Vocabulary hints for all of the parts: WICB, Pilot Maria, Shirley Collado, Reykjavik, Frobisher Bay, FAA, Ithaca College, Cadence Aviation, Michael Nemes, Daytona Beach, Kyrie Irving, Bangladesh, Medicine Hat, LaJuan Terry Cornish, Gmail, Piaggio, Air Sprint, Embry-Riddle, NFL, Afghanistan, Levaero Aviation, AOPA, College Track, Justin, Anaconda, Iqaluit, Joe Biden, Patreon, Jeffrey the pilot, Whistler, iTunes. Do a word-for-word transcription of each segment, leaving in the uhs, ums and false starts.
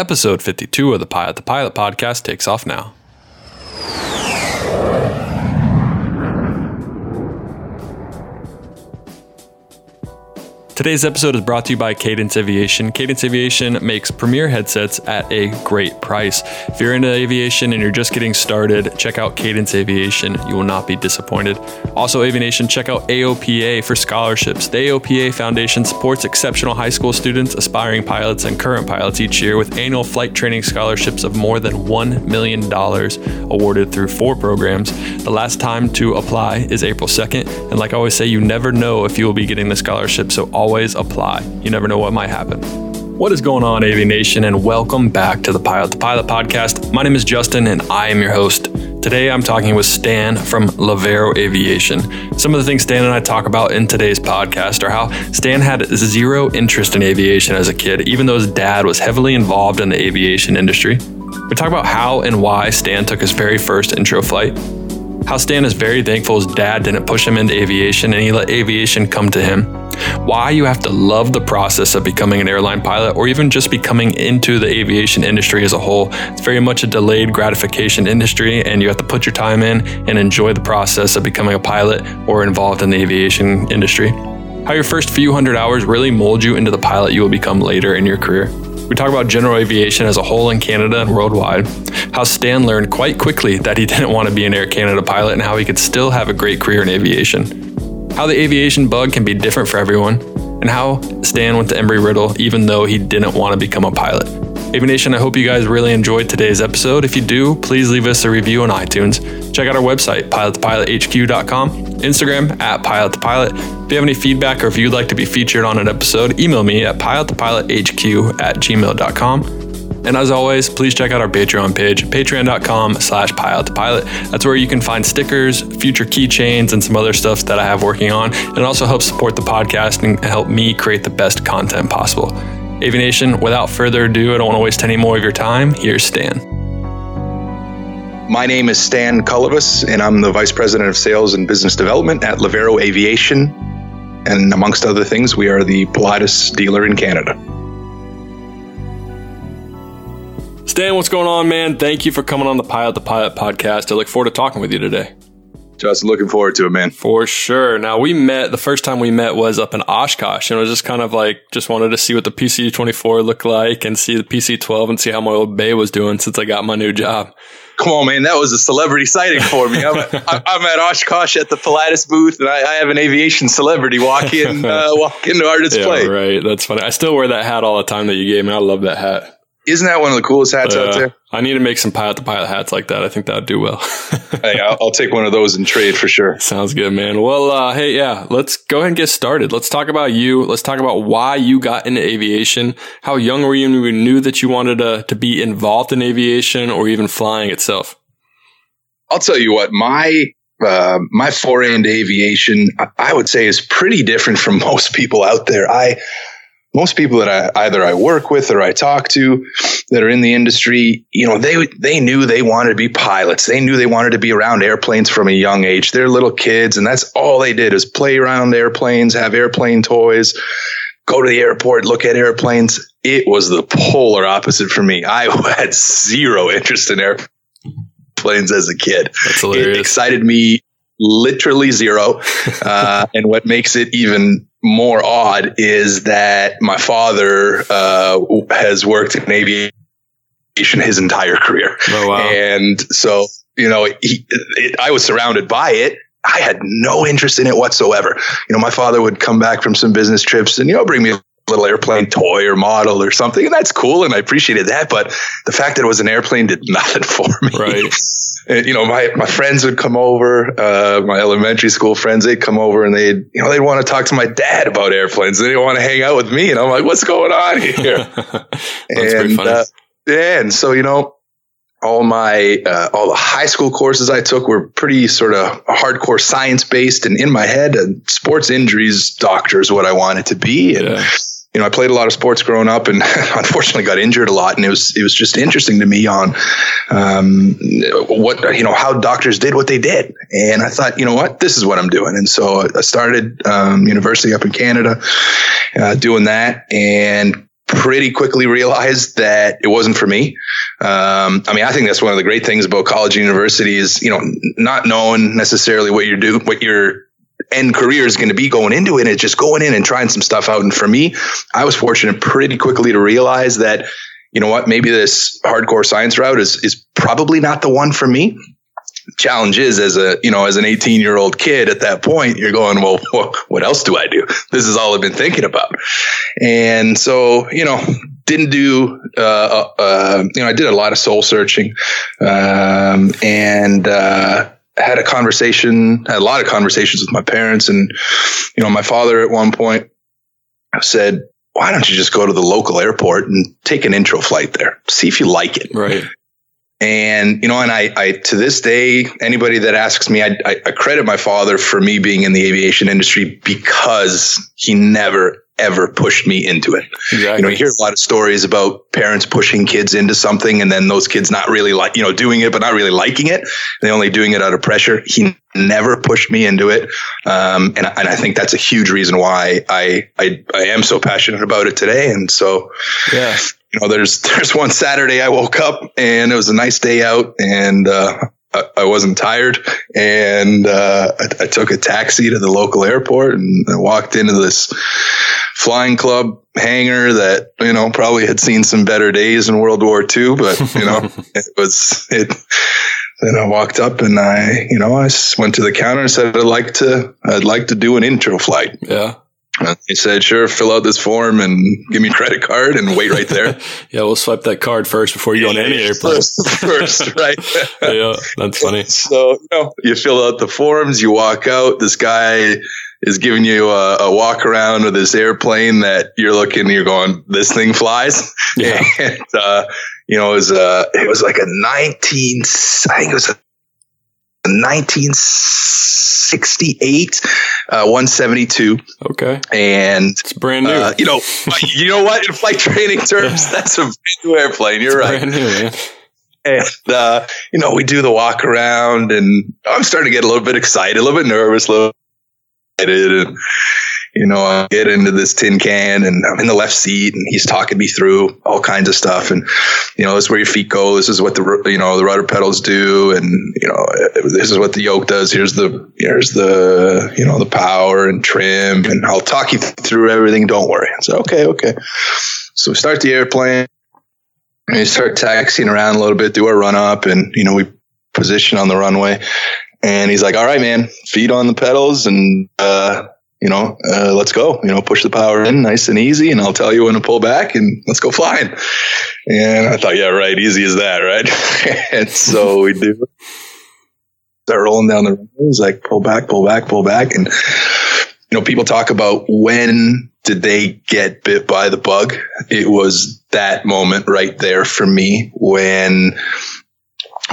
Episode fifty-two of the Pilot the Pilot podcast takes off now. Today's episode is brought to you by Cadence Aviation. Cadence Aviation makes premier headsets at a great price. If you're into aviation and you're just getting started, check out Cadence Aviation. You will not be disappointed. Also, Aviation, check out A O P A for scholarships. The A O P A Foundation supports exceptional high school students, aspiring pilots, and current pilots each year with annual flight training scholarships of more than one million dollars awarded through four programs. The last time to apply is April second. And like I always say, you never know if you will be getting the scholarship, so always Always apply. You never know what might happen. What is going on, Avi Nation, and welcome back to the Pilot to Pilot podcast. My name is Justin, and I am your host. Today, I'm talking with Stan from Levaero Aviation. Some of the things Stan and I talk about in today's podcast are how Stan had zero interest in aviation as a kid, even though his dad was heavily involved in the aviation industry. We talk about how and why Stan took his very first intro flight, how Stan is very thankful his dad didn't push him into aviation and he let aviation come to him, why you have to love the process of becoming an airline pilot or even just becoming into the aviation industry as a whole. It's very much a delayed gratification industry, and you have to put your time in and enjoy the process of becoming a pilot or involved in the aviation industry. How your first few hundred hours really mold you into the pilot you will become later in your career. We talk about general aviation as a whole in Canada and worldwide, how Stan learned quite quickly that he didn't want to be an Air Canada pilot and how he could still have a great career in aviation, how the aviation bug can be different for everyone, and how Stan went to Embry-Riddle even though he didn't want to become a pilot. Aviation, I hope you guys really enjoyed today's episode. If you do, please leave us a review on iTunes. Check out our website, pilot the pilot h q dot com, Instagram at pilot the pilot. If you have any feedback or if you'd like to be featured on an episode, email me at pilot the pilot h q at gmail dot com. And as always, please check out our Patreon page, patreon dot com slash pilot to pilot. That's where you can find stickers, future keychains, and some other stuff that I have working on. It also helps support the podcast and help me create the best content possible. Aviation, without further ado, I don't want to waste any more of your time. Here's Stan. My name is Stan Cullivus, and I'm the Vice President of Sales and Business Development at Levaero Aviation. And amongst other things, we are the Pilatus dealer in Canada. Stan, what's going on, man? Thank you for coming on the Pilot the Pilot podcast. I look forward to talking with you today. Just looking forward to it, man. For sure. Now, we met, the first time we met was up in Oshkosh, and it was just kind of like, just wanted to see what the P C twenty-four looked like and see the P C twelve and see how my old bay was doing since I got my new job. Come on, man. That was a celebrity sighting for me. I'm, I'm at Oshkosh at the Pilatus booth, and I, I have an aviation celebrity walk in, uh, walk into our display. Yeah, right. That's funny. I still wear that hat all the time that you gave me. I love that hat. Isn't that one of the coolest hats uh, out there? I need to make some Pilot to Pilot hats like that. I think that would do well. Hey, I'll, I'll take one of those and trade for sure. Sounds good, man. Well, uh, hey, yeah, let's go ahead and get started. Let's talk about you. Let's talk about why you got into aviation. How young were you when you knew that you wanted to, to be involved in aviation or even flying itself? I'll tell you what, my uh, my foray into aviation, I would say, is pretty different from most people out there. I Most people that I either I work with or I talk to that are in the industry, you know, they they knew they wanted to be pilots. They knew they wanted to be around airplanes from a young age. They're little kids, and that's all they did is play around airplanes, have airplane toys, go to the airport, look at airplanes. It was the polar opposite for me. I had zero interest in airplanes as a kid. That's hilarious. It excited me literally zero. Uh, and what makes it even more odd is that my father uh, has worked in aviation his entire career. Oh, wow. And so, you know, he, it, I was surrounded by it. I had no interest in it whatsoever. You know, my father would come back from some business trips and, you know, bring me a little airplane toy or model or something. And that's cool. And I appreciated that. But the fact that it was an airplane did nothing for me. Right. You know, my, my friends would come over, uh, my elementary school friends, they'd come over and they'd, you know, they'd want to talk to my dad about airplanes. They didn't want to hang out with me. And I'm like, what's going on here? That's pretty funny. Uh, yeah, and so, you know, all my, uh, all the high school courses I took were pretty sort of hardcore science based. And in my head, uh, sports injuries doctor is what I wanted to be. And, yeah. You know, I played a lot of sports growing up and unfortunately got injured a lot. And it was it was just interesting to me on um, what, you know, how doctors did what they did. And I thought, you know what, this is what I'm doing. And so I started um, university up in Canada uh, doing that and pretty quickly realized that it wasn't for me. Um, I mean, I think that's one of the great things about college and university is, you know, not knowing necessarily what you're doing, what your end career is going to be going into it, and just going in and trying some stuff out. And for me, I was fortunate pretty quickly to realize that, you know what, maybe this hardcore science route is, is probably not the one for me. Challenge is, as a, you know, as an eighteen year old kid at that point, you're going, well, what else do I do? This is all I've been thinking about. And so, you know, didn't do, uh, uh, you know, I did a lot of soul searching, um, and, uh, had a conversation, had a lot of conversations with my parents. And, you know, my father at one point said, why don't you just go to the local airport and take an intro flight there? See if you like it. Right. And, you know, and I, I, to this day, anybody that asks me, I, I, I credit my father for me being in the aviation industry because he never, ever pushed me into it. Exactly. You know, you hear a lot of stories about parents pushing kids into something and then those kids not really like, you know, doing it, but not really liking it. They're only doing it out of pressure. He never pushed me into it. Um, and, and I think that's a huge reason why I, I, I am so passionate about it today. And so, yeah. You know, there's, there's one Saturday I woke up and it was a nice day out and, uh, I, I wasn't tired and, uh, I, I took a taxi to the local airport and I walked into this flying club hangar that, you know, probably had seen some better days in World War Two, but you know, it was, it, then I walked up and I, you know, I went to the counter and said, I'd like to, I'd like to do an intro flight. Yeah. He said, sure, fill out this form and give me a credit card and wait right there. Yeah, we'll swipe that card first before you go on any airplane. First, first right? Yeah, that's funny. So, you know, you fill out the forms, you walk out. This guy is giving you a, a walk around with this airplane that you're looking, you're going, this thing flies. Yeah. And, uh, you know, it was, uh, it was like a nineteen, I think it was a nineteen sixty-eight uh one seventy-two. Okay. And it's brand new. Uh, you know, you know what, in flight training terms, that's a brand new airplane. You're it's right. Brand new, man. And uh, you know, we do the walk around and I'm starting to get a little bit excited, a little bit nervous, a little excited, and you know, I get into this tin can and I'm in the left seat and he's talking me through all kinds of stuff. And, you know, this is where your feet go. This is what the, you know, the rudder pedals do. And, you know, this is what the yoke does. Here's the, here's the, you know, the power and trim, and I'll talk you through everything. Don't worry. I said, okay, okay. So we start the airplane and we start taxiing around a little bit, do our run up, and, you know, we position on the runway. And he's like, all right, man, feet on the pedals and, uh, you know, uh, let's go, you know, push the power in nice and easy. And I'll tell you when to pull back and let's go flying. And I thought, yeah, right. Easy as that. Right. And so we do start rolling down the roads, like pull back, pull back, pull back. And, you know, people talk about when did they get bit by the bug? It was that moment right there for me when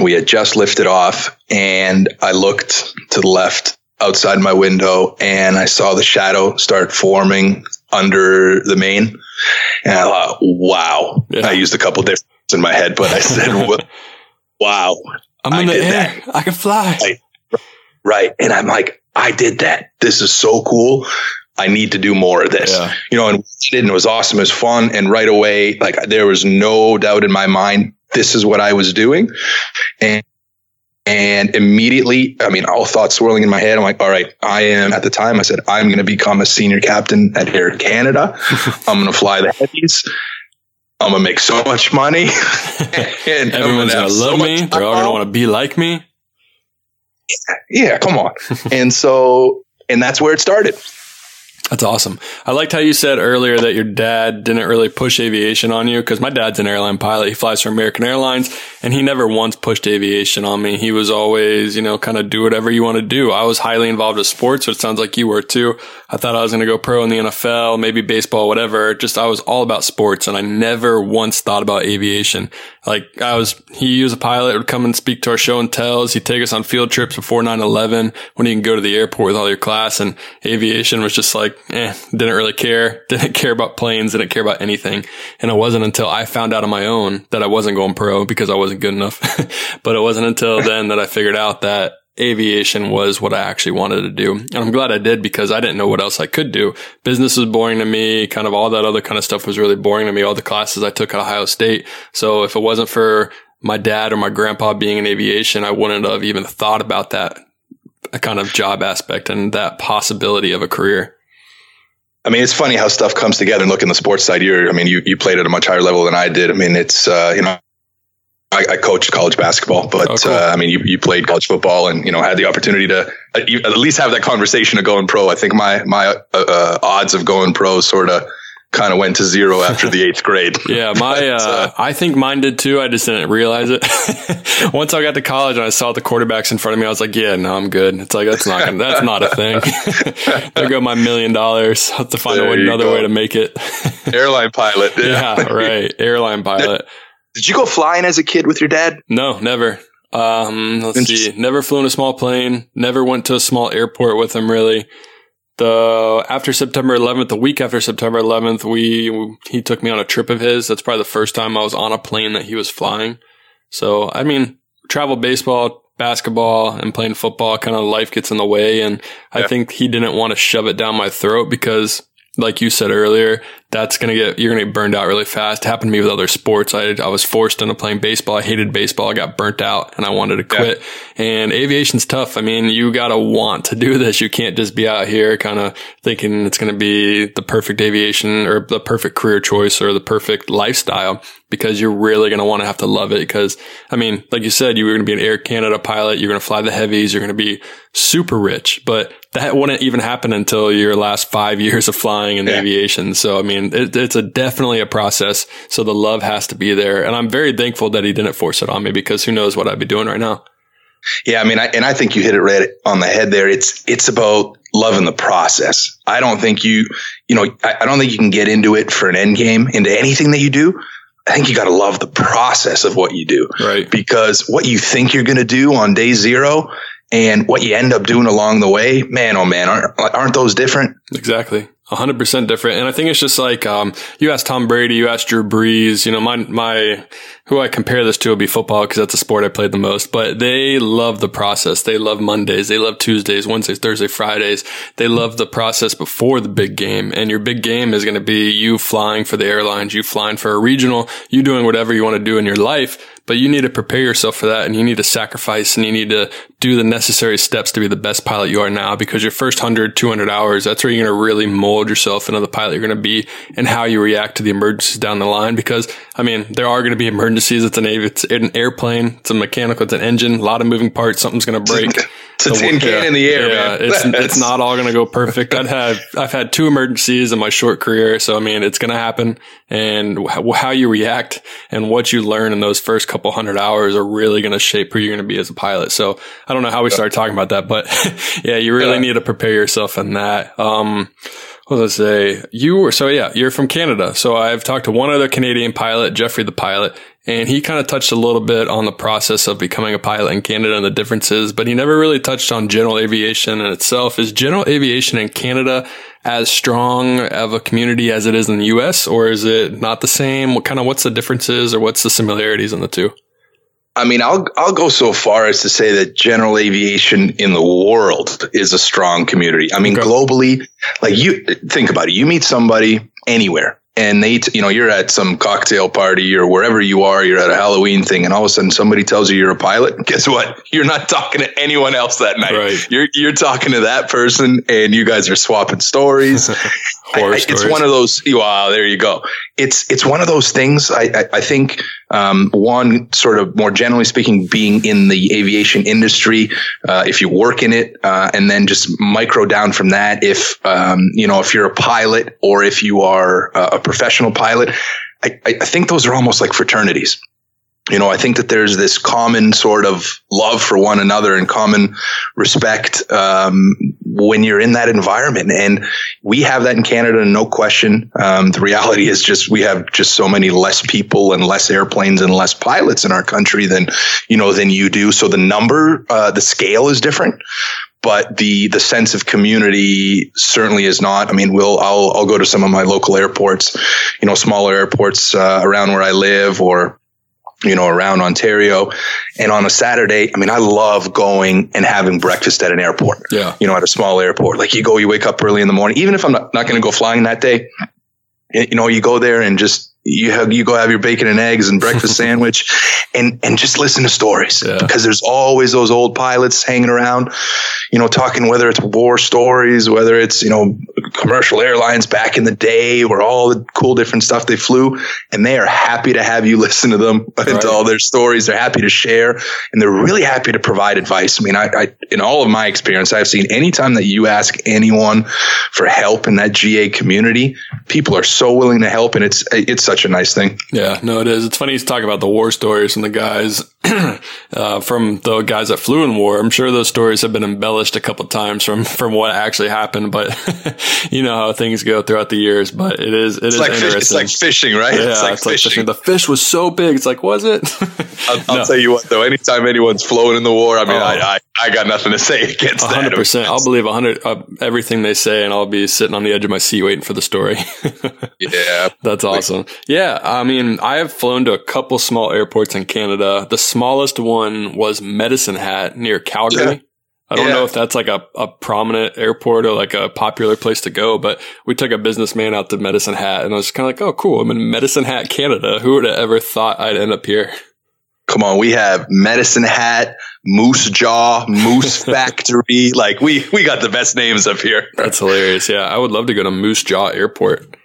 we had just lifted off and I looked to the left outside my window and I saw the shadow start forming under the main. And I thought, wow. Yeah. I used a couple different words in my head, but I said, wow. I'm I in did the air. That. I can fly. Right. Right. And I'm like, I did that. This is so cool. I need to do more of this. Yeah. You know, and we did, and it was awesome. It was fun. And right away, like there was no doubt in my mind, this is what I was doing. And And immediately, I mean, all thoughts swirling in my head. I'm like, all right, I am at the time. I said, I'm going to become a senior captain at Air Canada. I'm going to fly the heavies. I'm going to make so much money. And everyone's going to love so me. They're all going to want to be like me. Yeah, come on. And so, and that's where it started. That's awesome. I liked how you said earlier that your dad didn't really push aviation on you, because my dad's an airline pilot. He flies for American Airlines, and he never once pushed aviation on me. He was always, you know, kind of do whatever you want to do. I was highly involved with sports, so it sounds like you were too. I thought I was going to go pro in the N F L, maybe baseball, whatever. Just I was all about sports, and I never once thought about aviation. Like I was, he was a pilot, would come and speak to our show and tells. He'd take us on field trips before nine eleven when you can go to the airport with all your class, and aviation was just like, eh, didn't really care, didn't care about planes, didn't care about anything. And it wasn't until I found out on my own that I wasn't going pro because I wasn't good enough. But it wasn't until then that I figured out that aviation was what I actually wanted to do. And I'm glad I did, because I didn't know what else I could do. Business was boring to me. Kind of all that other kind of stuff was really boring to me. All the classes I took at Ohio State. So if it wasn't for my dad or my grandpa being in aviation, I wouldn't have even thought about that kind of job aspect and that possibility of a career. I mean, it's funny how stuff comes together. And look, in the sports side, you're, I mean, you, you played at a much higher level than I did. I mean, it's, uh, you know, I, I coached college basketball, but, oh, cool. uh, I mean, you, you played college football and, you know, had the opportunity to uh, you, at least have that conversation of going pro. I think my, my, uh, uh, odds of going pro sort of kind of went to zero after the eighth grade. Yeah. My, but, uh, uh, I think mine did too. I just didn't realize it. Once I got to college and I saw the quarterbacks in front of me, I was like, yeah, no, I'm good. It's like, that's not gonna, that's not a thing. There go my million dollars. I'll have to find another go. way to make it. Airline pilot. Yeah. yeah. Right. Airline pilot. Did you go flying as a kid with your dad? No, never. Um, let's see. Never flew in a small plane. Never went to a small airport with him, really. The after September eleventh, the week after September eleventh, we he took me on a trip of his. That's probably the first time I was on a plane that he was flying. So, I mean, travel baseball, basketball, and playing football, kind of life gets in the way. And yeah. I think he didn't want to shove it down my throat because... like you said earlier, that's going to get, you're going to get burned out really fast. It happened to me with other sports. I I was forced into playing baseball. I hated baseball. I got burnt out and I wanted to quit. Yeah. And aviation's tough. I mean, you got to want to do this. You can't just be out here kind of thinking it's going to be the perfect aviation or the perfect career choice or the perfect lifestyle, because you're really going to want to have to love it. Because, I mean, like you said, you were going to be an Air Canada pilot. You're going to fly the heavies. You're going to be super rich, but that wouldn't even happen until your last five years of flying and yeah. aviation. So, I mean, it, it's a definitely a process. So the love has to be there. And I'm very thankful that he didn't force it on me, because who knows what I'd be doing right now. Yeah. I mean, I, and I think you hit it right on the head there. It's, it's about loving the process. I don't think you, you know, I, I don't think you can get into it for an end game into anything that you do. I think you got to love the process of what you do, right? Because what you think you're going to do on day zero and what you end up doing along the way, man, oh man, aren't, aren't those different? Exactly. A hundred percent different. And I think it's just like, um, you asked Tom Brady, you asked Drew Brees, you know, my, my, who I compare this to would be football, because that's the sport I played the most, but they love the process. They love Mondays. They love Tuesdays, Wednesdays, Thursday, Fridays. They love the process before the big game. And your big game is going to be you flying for the airlines, you flying for a regional, you doing whatever you want to do in your life. But you need to prepare yourself for that, and you need to sacrifice, and you need to do the necessary steps to be the best pilot you are now, because your first one hundred, two hundred hours, that's where you're going to really mold yourself into the pilot you're going to be and how you react to the emergencies down the line. Because, I mean, there are going to be emergencies. It's an, it's an airplane. It's a mechanical. It's an engine. A lot of moving parts. Something's going to break. It's a tin can in the air, yeah, man. It's, it's not all going to go perfect. I've had, I've had two emergencies in my short career. So, I mean, it's going to happen. And how you react and what you learn in those first couple couple hundred hours are really going to shape who you're going to be as a pilot. So I don't know how we started talking about that, but yeah, you really yeah. need to prepare yourself in that. Um, what was I say? You were, so yeah, you're from Canada. So I've talked to one other Canadian pilot, Jeffrey the pilot, and he kind of touched a little bit on the process of becoming a pilot in Canada and the differences, but he never really touched on general aviation in itself. Is general aviation in Canada as strong of a community as it is in the U S, or is it not the same? What kind of, what's the differences or what's the similarities in the two? I mean, I'll I'll go so far as to say that general aviation in the world is a strong community. I mean, okay. globally, like you think about it, you meet somebody anywhere and they, t- you know, you're at some cocktail party or wherever you are, you're at a Halloween thing, and all of a sudden somebody tells you you're a pilot. Guess what? You're not talking to anyone else that night. Right. You're you're talking to that person, and you guys are swapping stories. Horror I, I, stories. It's one of those. Wow, there you go. It's it's one of those things. I I, I think. Um, one sort of more generally speaking, being in the aviation industry, uh, if you work in it, uh, and then just micro down from that. If, um, you know, if you're a pilot or if you are uh, a professional pilot, I, I think those are almost like fraternities. You know, I think that there's this common sort of love for one another and common respect, um, when you're in that environment. And we have that in Canada, no question. Um, the reality is just, we have just so many less people and less airplanes and less pilots in our country than, you know, than you do. So the number, uh, the scale is different. But the, the sense of community certainly is not. I mean, we'll, I'll, I'll go to some of my local airports, you know, smaller airports, uh, around where I live, or you know, around Ontario. And on a Saturday, I mean, I love going and having breakfast at an airport, yeah. you know, at a small airport. Like you go, you wake up early in the morning, even if I'm not, not going to go flying that day, you know, you go there and just, you have, you go have your bacon and eggs and breakfast sandwich and, and just listen to stories yeah. because there's always those old pilots hanging around, you know, talking, whether it's war stories, whether it's, you know, commercial airlines back in the day or all the cool different stuff they flew. And they are happy to have you listen to them, right. to all their stories. They're happy to share and they're really happy to provide advice. I mean, I, I, in all of my experience, I've seen anytime that you ask anyone for help in that G A community, people are so willing to help. And it's, it's such a nice thing. Yeah, no, it is. It's funny to talk about the war stories and the guys uh, from the guys that flew in war. I'm sure those stories have been embellished a couple of times from, from what actually happened, but you know how things go throughout the years. But it is, it it's is like interesting. Fish, it's like fishing, right? Yeah, it's like, it's fishing. like fishing. The fish was so big. It's like, was it? I'll, I'll no. tell you what, though. Anytime anyone's flown in the war, I mean, oh, I, I I got nothing to say against one hundred percent. That. one hundred percent. I'll believe one hundred uh, everything they say, and I'll be sitting on the edge of my seat waiting for the story. Yeah. That's awesome. Like, yeah, I mean, I have flown to a couple small airports in Canada. The smallest one was Medicine Hat near Calgary. Yeah. I don't yeah. know if that's like a, a prominent airport or like a popular place to go, but we took a businessman out to Medicine Hat, and I was kind of like, oh, cool, I'm in Medicine Hat, Canada. Who would have ever thought I'd end up here? Come on, we have Medicine Hat, Moose Jaw, Moose Factory. Like, we, we got the best names up here. That's hilarious. Yeah, I would love to go to Moose Jaw Airport.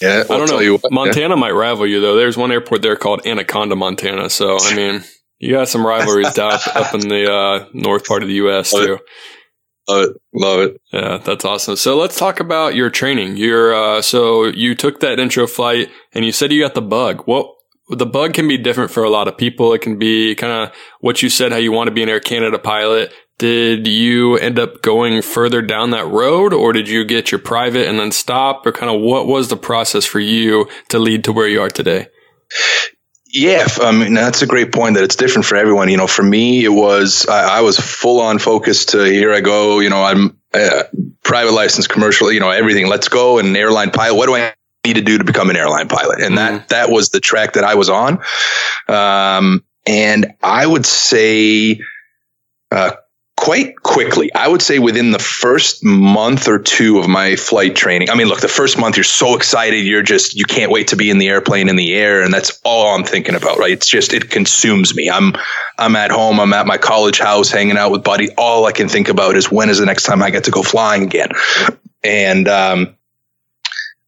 Yeah, I don't know. You what, Montana yeah. might rival you, though. There's one airport there called Anaconda, Montana. So, I mean, you got some rivalries down up, up in the uh, north part of the U S love too. It. Love it. Love it. Yeah, that's awesome. So, let's talk about your training. You're uh, so you took that intro flight, and you said you got the bug. Well, the bug can be different for a lot of people. It can be kind of what you said, how you want to be an Air Canada pilot. Did you end up going further down that road, or did you get your private and then stop, or kind of what was the process for you to lead to where you are today? Yeah, I mean, that's a great point that it's different for everyone. You know, for me, it was, I, I was full on focused to here I go, you know, I'm uh, private license, commercial, you know, everything. Let's go. And an airline pilot, what do I need to do to become an airline pilot? And mm-hmm. that, that was the track that I was on. Um, and I would say, uh, quite quickly, I would say within the first month or two of my flight training. I mean, look, the first month you're so excited. You're just, you can't wait to be in the airplane in the air. And that's all I'm thinking about, right? It's just, it consumes me. I'm, I'm at home. I'm at my college house hanging out with buddy. All I can think about is when is the next time I get to go flying again? And, um,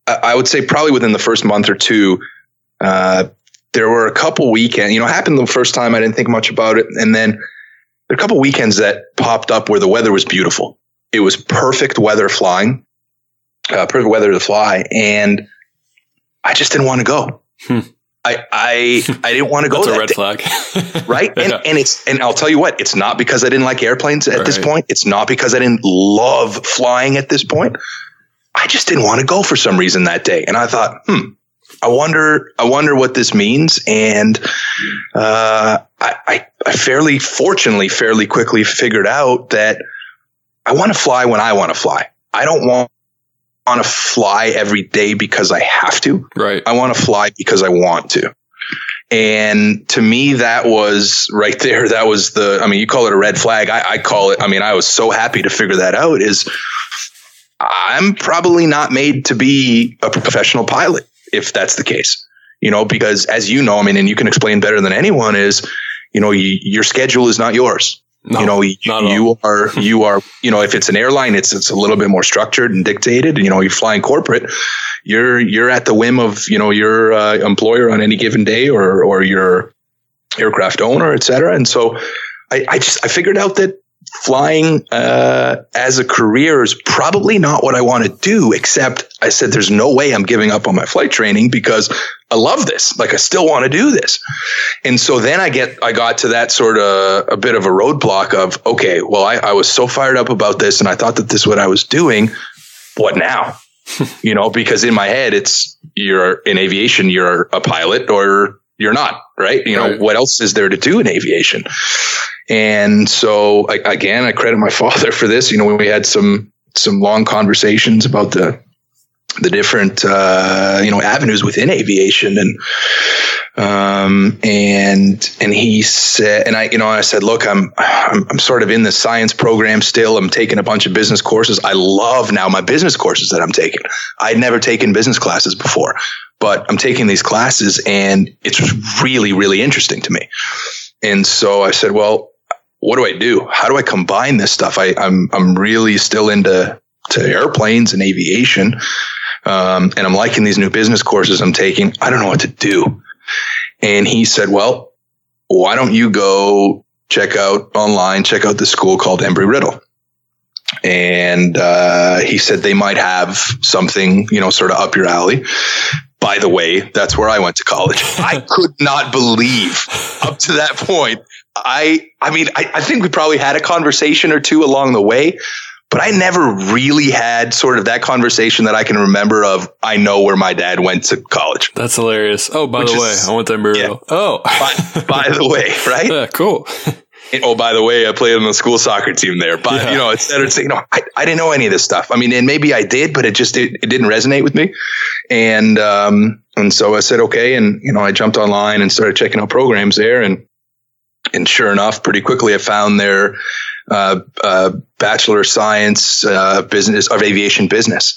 I would say probably within the first month or two, uh, there were a couple weekends, you know, it happened the first time. I didn't think much about it. And then, a couple of weekends that popped up where the weather was beautiful. It was perfect weather flying, uh, perfect weather to fly. And I just didn't want to go. Hmm. I, I, I didn't want to go. That's a red flag. Right. And, yeah. and it's, and I'll tell you what, it's not because I didn't like airplanes at right. this point. It's not because I didn't love flying at this point. I just didn't want to go for some reason that day. And I thought, Hmm, I wonder, I wonder what this means. And, uh, I, I, I fairly, fortunately, fairly quickly figured out that I want to fly when I want to fly. I don't want to fly every day because I have to. Right. I want to fly because I want to. And to me, that was right there. That was the, I mean, you call it a red flag. I, I call it, I mean, I was so happy to figure that out is I'm probably not made to be a professional pilot if that's the case, you know, because as you know, I mean, and you can explain better than anyone is, you know, you, your schedule is not yours. No, you know, you, you are, you are, you know, if it's an airline, it's, it's a little bit more structured and dictated. You know, you're flying corporate, you're, you're at the whim of, you know, your uh, employer on any given day or, or your aircraft owner, et cetera. And so I, I just, I figured out that flying, uh, as a career is probably not what I want to do, except I said, there's no way I'm giving up on my flight training because I love this. Like I still want to do this. And so then I get, I got to that sort of a bit of a roadblock of, okay, well, I, I was so fired up about this and I thought that this is what I was doing. What now? You know, because in my head, it's you're in aviation, you're a pilot or you're not, right? You know, right. What else is there to do in aviation? And so I, again, I credit my father for this. You know, when we had some, some long conversations about the, the different, uh, you know, avenues within aviation. And, um, and, and he said, and I, you know, I said, look, I'm, I'm, I'm sort of in the science program still. I'm taking a bunch of business courses. I love now my business courses that I'm taking. I'd never taken business classes before, but I'm taking these classes and it's really, really interesting to me. And so I said, well, what do I do? How do I combine this stuff? I, I'm, I'm really still into to airplanes and aviation. Um, and I'm liking these new business courses I'm taking. I don't know what to do. And he said, well, why don't you go check out online, check out this school called Embry-Riddle. And, uh, he said they might have something, you know, sort of up your alley. By the way, that's where I went to college. I could not believe up to that point. I, I mean, I, I think we probably had a conversation or two along the way, but I never really had sort of that conversation that I can remember of, I know where my dad went to college. That's hilarious. Oh, by Which the is, way, I went to Embry-Riddle. Yeah. Oh. by, by the way, right? Yeah, cool. And, oh, by the way, I played on the school soccer team there. But, yeah. you know, it's, it's, you know, I, I didn't know any of this stuff. I mean, and maybe I did, but it just it, it didn't resonate with me. And um, and so I said, okay. And, you know, I jumped online and started checking out programs there. And, and sure enough, pretty quickly, I found their – Uh, uh, Bachelor of Science, uh, business of aviation business.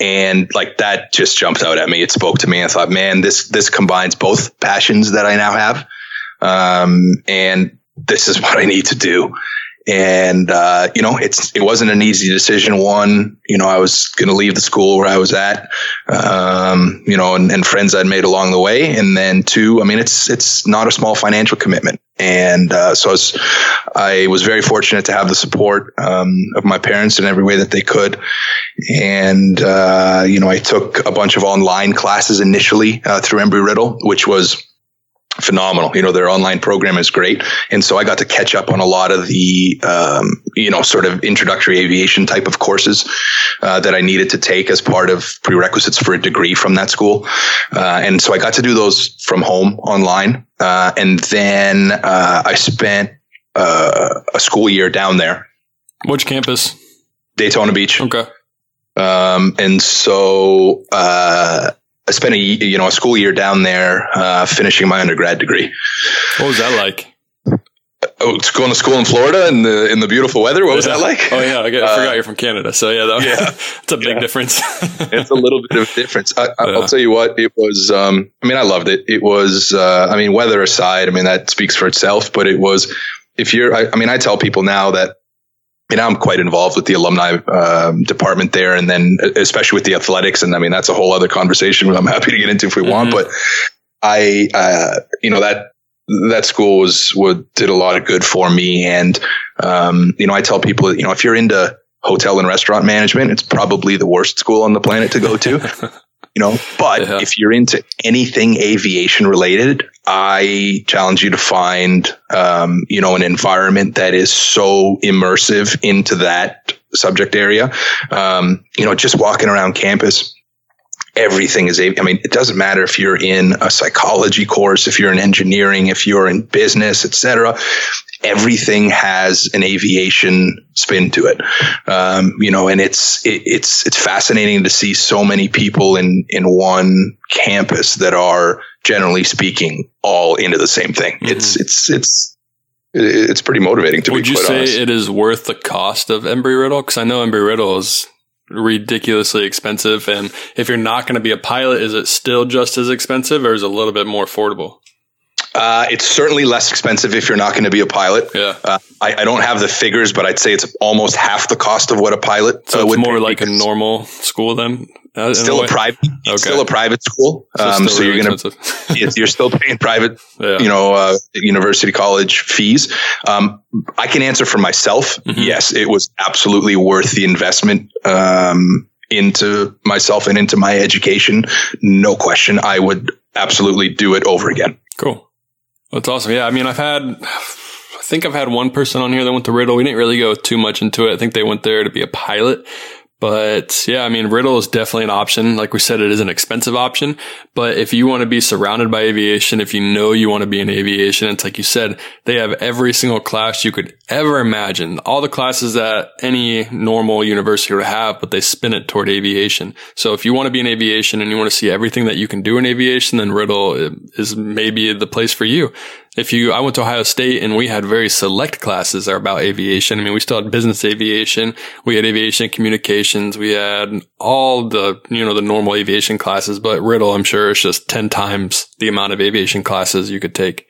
And like that just jumped out at me. It spoke to me. I thought, man, this, this combines both passions that I now have. Um, and this is what I need to do. And, uh, you know, it's, it wasn't an easy decision. One, you know, I was going to leave the school where I was at, um, you know, and, and friends I'd made along the way. And then two, I mean, it's, it's not a small financial commitment. And uh, so I was, I was very fortunate to have the support um, of my parents in every way that they could. And, uh, you know, I took a bunch of online classes initially uh, through Embry-Riddle, which was phenomenal. You know, their online program is great. And so I got to catch up on a lot of the, um, you know, sort of introductory aviation type of courses uh, that I needed to take as part of prerequisites for a degree from that school. Uh, and so I got to do those from home online. Uh, and then uh, I spent uh, a school year down there. Which campus? Daytona Beach. Okay. Um, and so, uh, I spent a you know a school year down there uh, finishing my undergrad degree. What was that like? Oh, going to school in Florida in the in the beautiful weather. What was yeah. that like? Oh yeah, I, got, I forgot uh, you're from Canada. So yeah, that, yeah, it's a big yeah. difference. It's a little bit of a difference. I, I'll yeah. tell you what, it was. Um, I mean, I loved it. It was. Uh, I mean, weather aside, I mean that speaks for itself. But it was. If you're, I, I mean, I tell people now that. You know, I'm quite involved with the alumni um, department there, and then especially with the athletics. And I mean, that's a whole other conversation I'm happy to get into if we mm-hmm. want. But I, uh, you know, that that school was, was did a lot of good for me. And, um, you know, I tell people, you know, if you're into hotel and restaurant management, it's probably the worst school on the planet to go to. You know, but yeah. if you're into anything aviation related, I challenge you to find, um, you know, an environment that is so immersive into that subject area. Um, you know, just walking around campus, everything is, I mean, it doesn't matter if you're in a psychology course, if you're in engineering, if you're in business, et cetera. Everything has an aviation spin to it. Um, you know, and it's, it, it's, it's fascinating to see so many people in, in one campus that are generally speaking all into the same thing. Mm-hmm. It's, it's, it's, it's pretty motivating to Would be quite honest. Would you say it is worth the cost of Embry-Riddle? Cause I know Embry-Riddle is ridiculously expensive. And if you're not going to be a pilot, is it still just as expensive or is it a little bit more affordable? Uh, it's certainly less expensive if you're not going to be a pilot. Yeah. Uh, I, I don't have the figures, but I'd say it's almost half the cost of what a pilot so uh, would be. So it's more like a normal school then? Uh, still a, a private, okay. still a private school. So, um, so really you're going to, you're still paying private, yeah. you know, uh, university college fees. Um, I can answer for myself. Mm-hmm. Yes, it was absolutely worth the investment. Um, into myself and into my education. No question. I would absolutely do it over again. Cool. That's awesome. Yeah. I mean, I've had, I think I've had one person on here that went to Riddle. We didn't really go too much into it. I think they went there to be a pilot, But yeah, I mean, Riddle is definitely an option. Like we said, it is an expensive option, but if you want to be surrounded by aviation, if you know you want to be in aviation, it's like you said, they have every single class you could ever imagine. All the classes that any normal university would have, but they spin it toward aviation. So if you want to be in aviation and you want to see everything that you can do in aviation, then Riddle is maybe the place for you. If you, I went to Ohio State and we had very select classes that are about aviation. I mean, we still had business aviation. We had aviation communications. We had all the, you know, the normal aviation classes, but Riddle, I'm sure, is just ten times the amount of aviation classes you could take.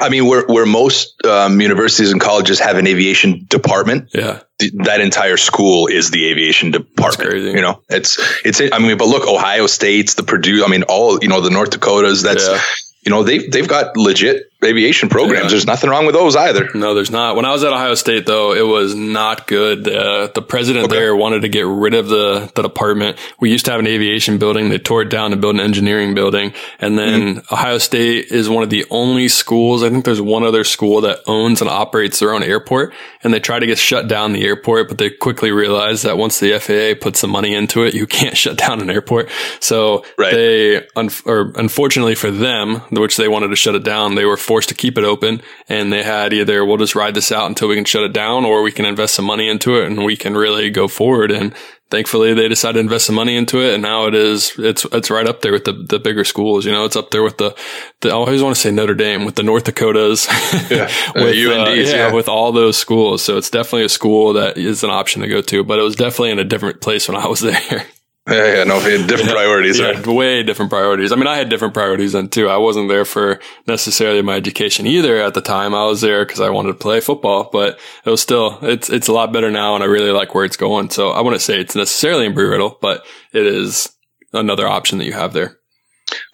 I mean, where, where most um, universities and colleges have an aviation department. Yeah. Th- that entire school is the aviation department. You know, it's, it's, I mean, but look, Ohio State's, the Purdue, I mean, all, you know, the North Dakotas, that's, yeah. You know, they've, they've got legit aviation programs. Yeah. There's nothing wrong with those either. No, there's not. When I was at Ohio State, though, it was not good. Uh, the president okay. there wanted to get rid of the, the department. We used to have an aviation building. They tore it down to build an engineering building. And then mm-hmm. Ohio State is one of the only schools. I think there's one other school that owns and operates their own airport. And they tried to get shut down the airport, but they quickly realized that once the F A A puts some money into it, you can't shut down an airport. So right. they, un- or unfortunately for them, which they wanted to shut it down, they were forced to keep it open, and they had either, we'll just ride this out until we can shut it down, or we can invest some money into it and we can really go forward. And thankfully they decided to invest some money into it, and now it is it's it's right up there with the, the bigger schools. You know, it's up there with the, the I always want to say Notre Dame, with the North Dakotas, yeah. with U N Ds, uh, yeah, yeah. with all those schools. So it's definitely a school that is an option to go to, but it was definitely in a different place when I was there. Yeah, yeah, no, different yeah, priorities. Yeah, right? Way different priorities. I mean, I had different priorities then too. I wasn't there for necessarily my education either at the time. I was there because I wanted to play football, but it was still, it's, it's a lot better now, and I really like where it's going. So I wouldn't say it's necessarily Embry-Riddle, but it is another option that you have there.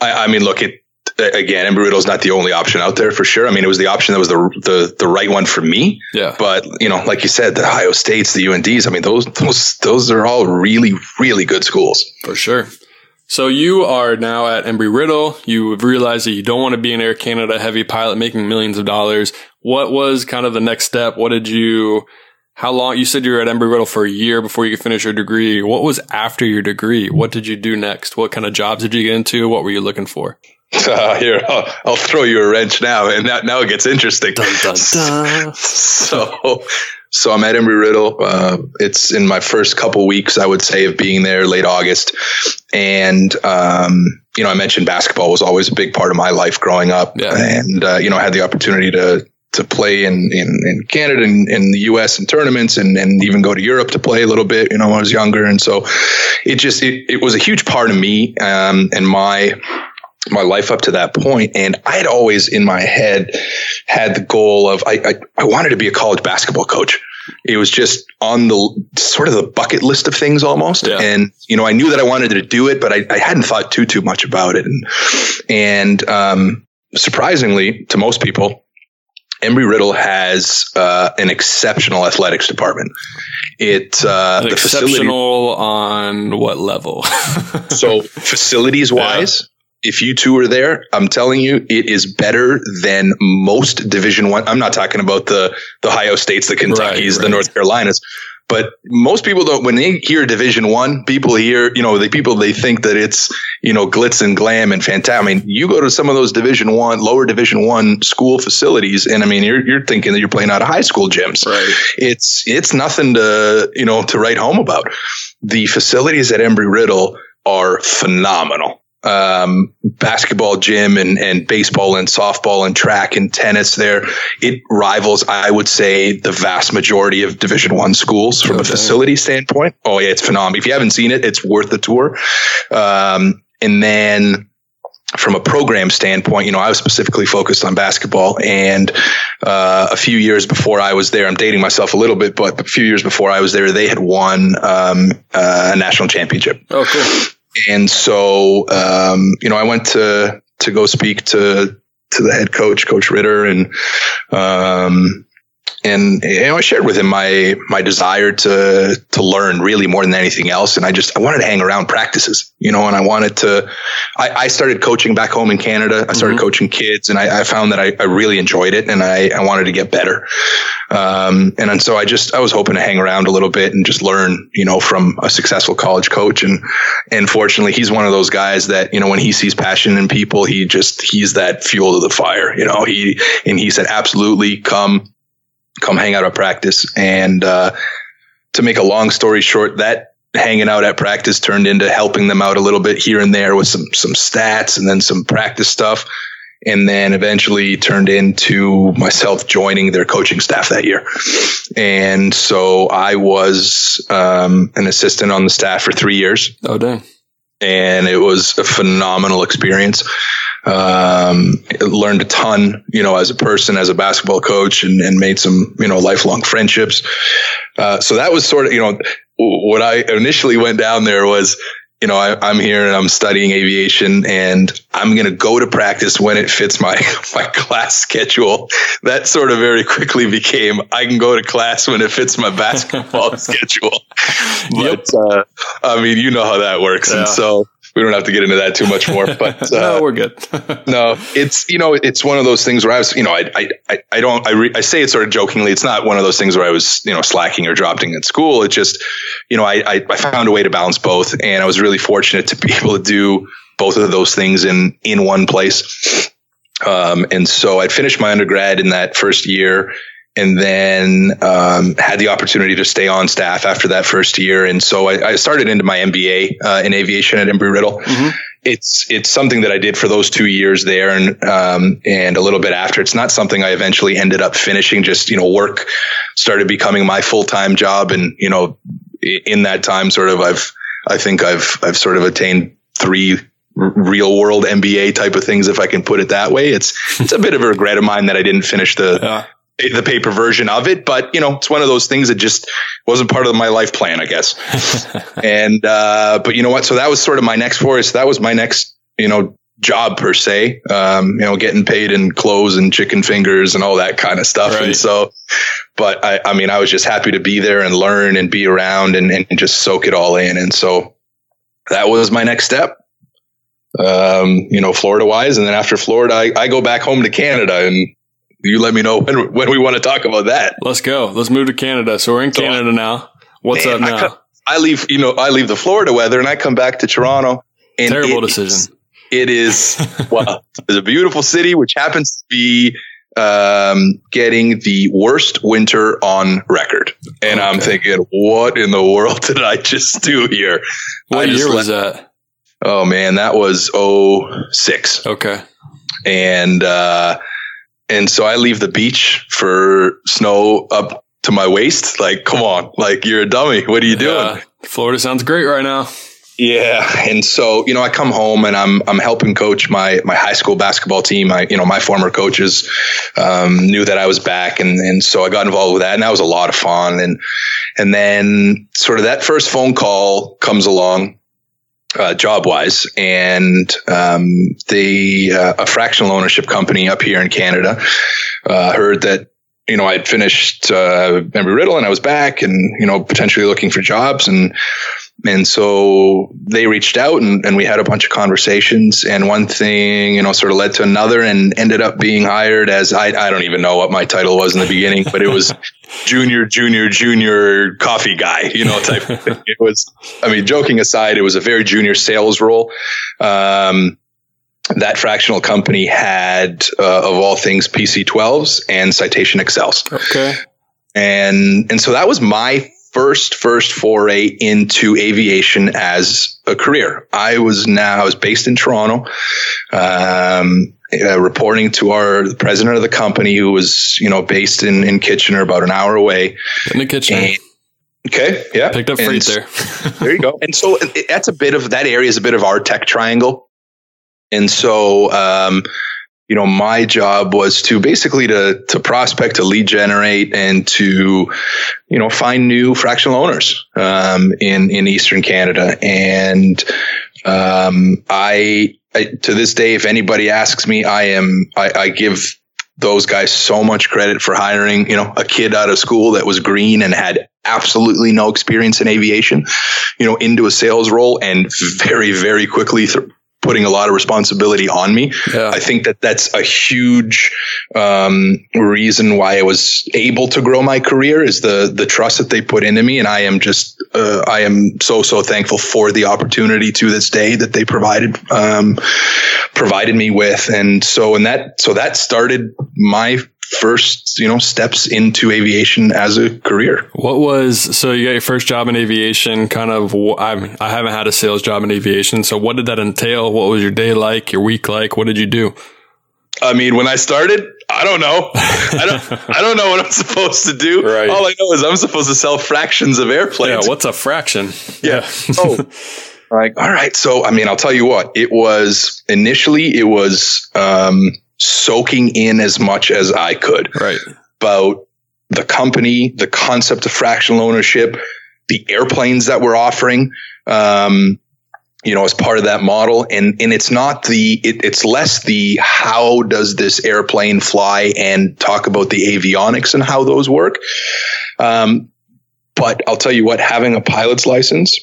I, I mean, look, it, again, Embry-Riddle is not the only option out there for sure. I mean, it was the option that was the, the, the right one for me. Yeah. But, you know, like you said, the Ohio States, the U N Ds, I mean, those, those, those are all really, really good schools. For sure. So you are now at Embry-Riddle. You realize that you don't want to be an Air Canada heavy pilot making millions of dollars. What was kind of the next step? What did you, how long, you said you were at Embry-Riddle for a year before you could finish your degree. What was after your degree? What did you do next? What kind of jobs did you get into? What were you looking for? Uh, here, I'll, I'll throw you a wrench now, and now, now it gets interesting. Dun, dun, dun. So, so I'm at Embry-Riddle. Uh, it's in my first couple weeks, I would say, of being there, late August, and um, you know, I mentioned basketball was always a big part of my life growing up, yeah. and uh, you know, I had the opportunity to to play in in, in Canada and in the U S in tournaments, and, and even go to Europe to play a little bit. You know, when I was younger, and so it just it, it was a huge part of me um, and my. my life up to that point. And I'd always in my head had the goal of, I, I, I wanted to be a college basketball coach. It was just on the sort of the bucket list of things almost. Yeah. And, you know, I knew that I wanted to do it, but I, I hadn't thought too, too much about it. And, and, um, surprisingly to most people, Embry-Riddle has, uh, an exceptional athletics department. It, uh, the exceptional facility, on what level? So facilities wise, yeah. If you two are there, I'm telling you, it is better than most Division One. I'm not talking about the, the Ohio States, the Kentuckys, right, right. the North Carolinas, but most people don't, when they hear Division One, people hear, you know, the people, they think that it's, you know, glitz and glam and fantastic. I mean, you go to some of those Division One, lower Division One school facilities, and I mean, you're, you're thinking that you're playing out of high school gyms. Right. It's, it's nothing to, you know, to write home about. The facilities at Embry-Riddle are phenomenal. Um, basketball gym and, and baseball and softball and track and tennis there. It rivals, I would say, the vast majority of Division One schools from okay. a facility standpoint. Oh yeah, it's phenomenal. If you haven't seen it, it's worth the tour. Um, and then from a program standpoint, you know, I was specifically focused on basketball, and uh, a few years before I was there, I'm dating myself a little bit, but a few years before I was there, they had won um, uh, a national championship. Oh, cool. And so, um, you know, I went to, to go speak to, to the head coach, Coach Ritter, and, um, And you know, I shared with him my my desire to to learn really more than anything else. And I just I wanted to hang around practices, you know, and I wanted to I, I started coaching back home in Canada. I started mm-hmm. coaching kids, and I, I found that I, I really enjoyed it, and I, I wanted to get better. Um, and, and so I just I was hoping to hang around a little bit and just learn, you know, from a successful college coach. And and fortunately, he's one of those guys that, you know, when he sees passion in people, he just he's that fuel to the fire, you know, he and he said, absolutely, come. come hang out at practice. And, uh, to make a long story short, that hanging out at practice turned into helping them out a little bit here and there with some, some stats and then some practice stuff. And then eventually turned into myself joining their coaching staff that year. And so I was, um, an assistant on the staff for three years. Oh, dang. And it was a phenomenal experience. Um, learned a ton, you know, as a person, as a basketball coach, and, and made some, you know, lifelong friendships. Uh, so that was sort of, you know, what I initially went down there was, you know, I, I'm here and I'm studying aviation, and I'm going to go to practice when it fits my, my class schedule. That sort of very quickly became, I can go to class when it fits my basketball schedule. But, yep. uh, I mean, you know how that works. Yeah. And so we don't have to get into that too much more, but uh, no, we're good. No, it's, you know, it's one of those things where I was, you know, I, I, I don't, I, re- I say it sort of jokingly. It's not one of those things where I was, you know, slacking or dropping at school. It just, you know, I, I, I found a way to balance both. And I was really fortunate to be able to do both of those things in, in one place. Um, and so I'd finished my undergrad in that first year, and then um, had the opportunity to stay on staff after that first year. And so I, I started into my M B A uh, in aviation at Embry-Riddle. Mm-hmm. It's it's something that I did for those two years there, and um, and a little bit after. It's not something I eventually ended up finishing. Just, you know, work started becoming my full-time job. And, you know, in that time, sort of, I've I think I've I've sort of attained three real world M B A type of things, if I can put it that way. It's it's a bit of a regret of mine that I didn't finish the yeah. the paper version of it, but, you know, it's one of those things that just wasn't part of my life plan, I guess. And, uh, but you know what? So that was sort of my next forest. That was my next, you know, job per se, um, you know, getting paid in clothes and chicken fingers and all that kind of stuff. Right. And so, but I, I mean, I was just happy to be there and learn and be around and, and just soak it all in. And so that was my next step. Um, you know, Florida wise. And then after Florida, I, I go back home to Canada, and you let me know when, when we want to talk about that. Let's go. Let's move to Canada. So we're in so, Canada now. What's man, up now? I, come, I leave, you know, I leave the Florida weather, and I come back to Toronto. And Terrible it decision. Is, it is, well, it's a beautiful city, which happens to be um, getting the worst winter on record. And okay. I'm thinking, what in the world did I just do here? What I year was left. that? Oh, man, that was oh six. Okay. And, uh, And so I leave the beach for snow up to my waist. Like, come on, like, you're a dummy. What are you doing? Uh, Florida sounds great right now. Yeah. And so, you know, I come home, and I'm, I'm helping coach my, my high school basketball team. I, you know, my former coaches, um, knew that I was back. And, and so I got involved with that, and that was a lot of fun. And, and then sort of that first phone call comes along. Uh, job wise. And, um, the, uh, a fractional ownership company up here in Canada, uh, heard that, you know, I'd finished, uh, Embry-Riddle, and I was back, and, you know, potentially looking for jobs. And, and so they reached out, and, and we had a bunch of conversations, and one thing, you know, sort of led to another, and ended up being hired as, I, I don't even know what my title was in the beginning, but it was junior, junior, junior coffee guy, you know, type of thing. It was, I mean, joking aside, it was a very junior sales role. Um, that fractional company had, uh, of all things, P C twelves and Citation Excels. Okay. And, and so that was my First, first foray into aviation as a career. I was now, I was based in Toronto, um, uh, reporting to our the president of the company, who was, you know, based in, in Kitchener, about an hour away. In the Kitchener. And, okay. Yeah. Picked up freight there. There you go. And so it, that's a bit of, that area is a bit of our tech triangle. And so, um, you know, my job was to basically to, to prospect, to lead generate, and to, you know, find new fractional owners, um, in, in Eastern Canada. And, um, I, I, to this day, if anybody asks me, I am, I, I give those guys so much credit for hiring, you know, a kid out of school that was green and had absolutely no experience in aviation, you know, into a sales role and very, very quickly th- putting a lot of responsibility on me. Yeah. I think that that's a huge um, reason why I was able to grow my career is the the trust that they put into me. And I am just, uh, I am so, so thankful for the opportunity to this day that they provided, um, provided me with. And so, and that, so that started my first, you know, steps into aviation as a career. What was, so you got your first job in aviation, kind of, I'm, I haven't had a sales job in aviation. So what did that entail? What was your day like, your week like? What did you do? I mean, when I started, I don't know. I don't, I don't know what I'm supposed to do. Right. All I know is I'm supposed to sell fractions of airplanes. Yeah, what's a fraction? Yeah. Oh, like, all right. So, I mean, I'll tell you what, it was initially, it was, um, soaking in as much as I could, right, about the company, the concept of fractional ownership, the airplanes that we're offering, um, you know, as part of that model. And, and it's not the, it, it's less the, how does this airplane fly, and talk about the avionics and how those work. Um, but I'll tell you what, having a pilot's license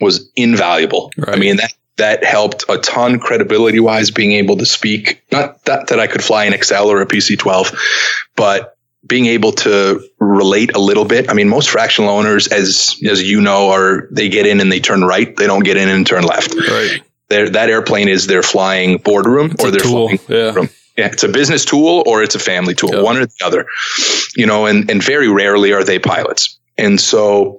was invaluable. Right. I mean, that, That helped a ton credibility-wise, being able to speak, not that, that I could fly an X L or a P C twelve, but being able to relate a little bit. I mean, most fractional owners, as as you know, are they get in and they turn right. They don't get in and turn left. Right. They're, that airplane is their flying boardroom it's or their flying yeah. room. Yeah, it's a business tool or it's a family tool, yeah. one or the other. You know, and, and very rarely are they pilots. And so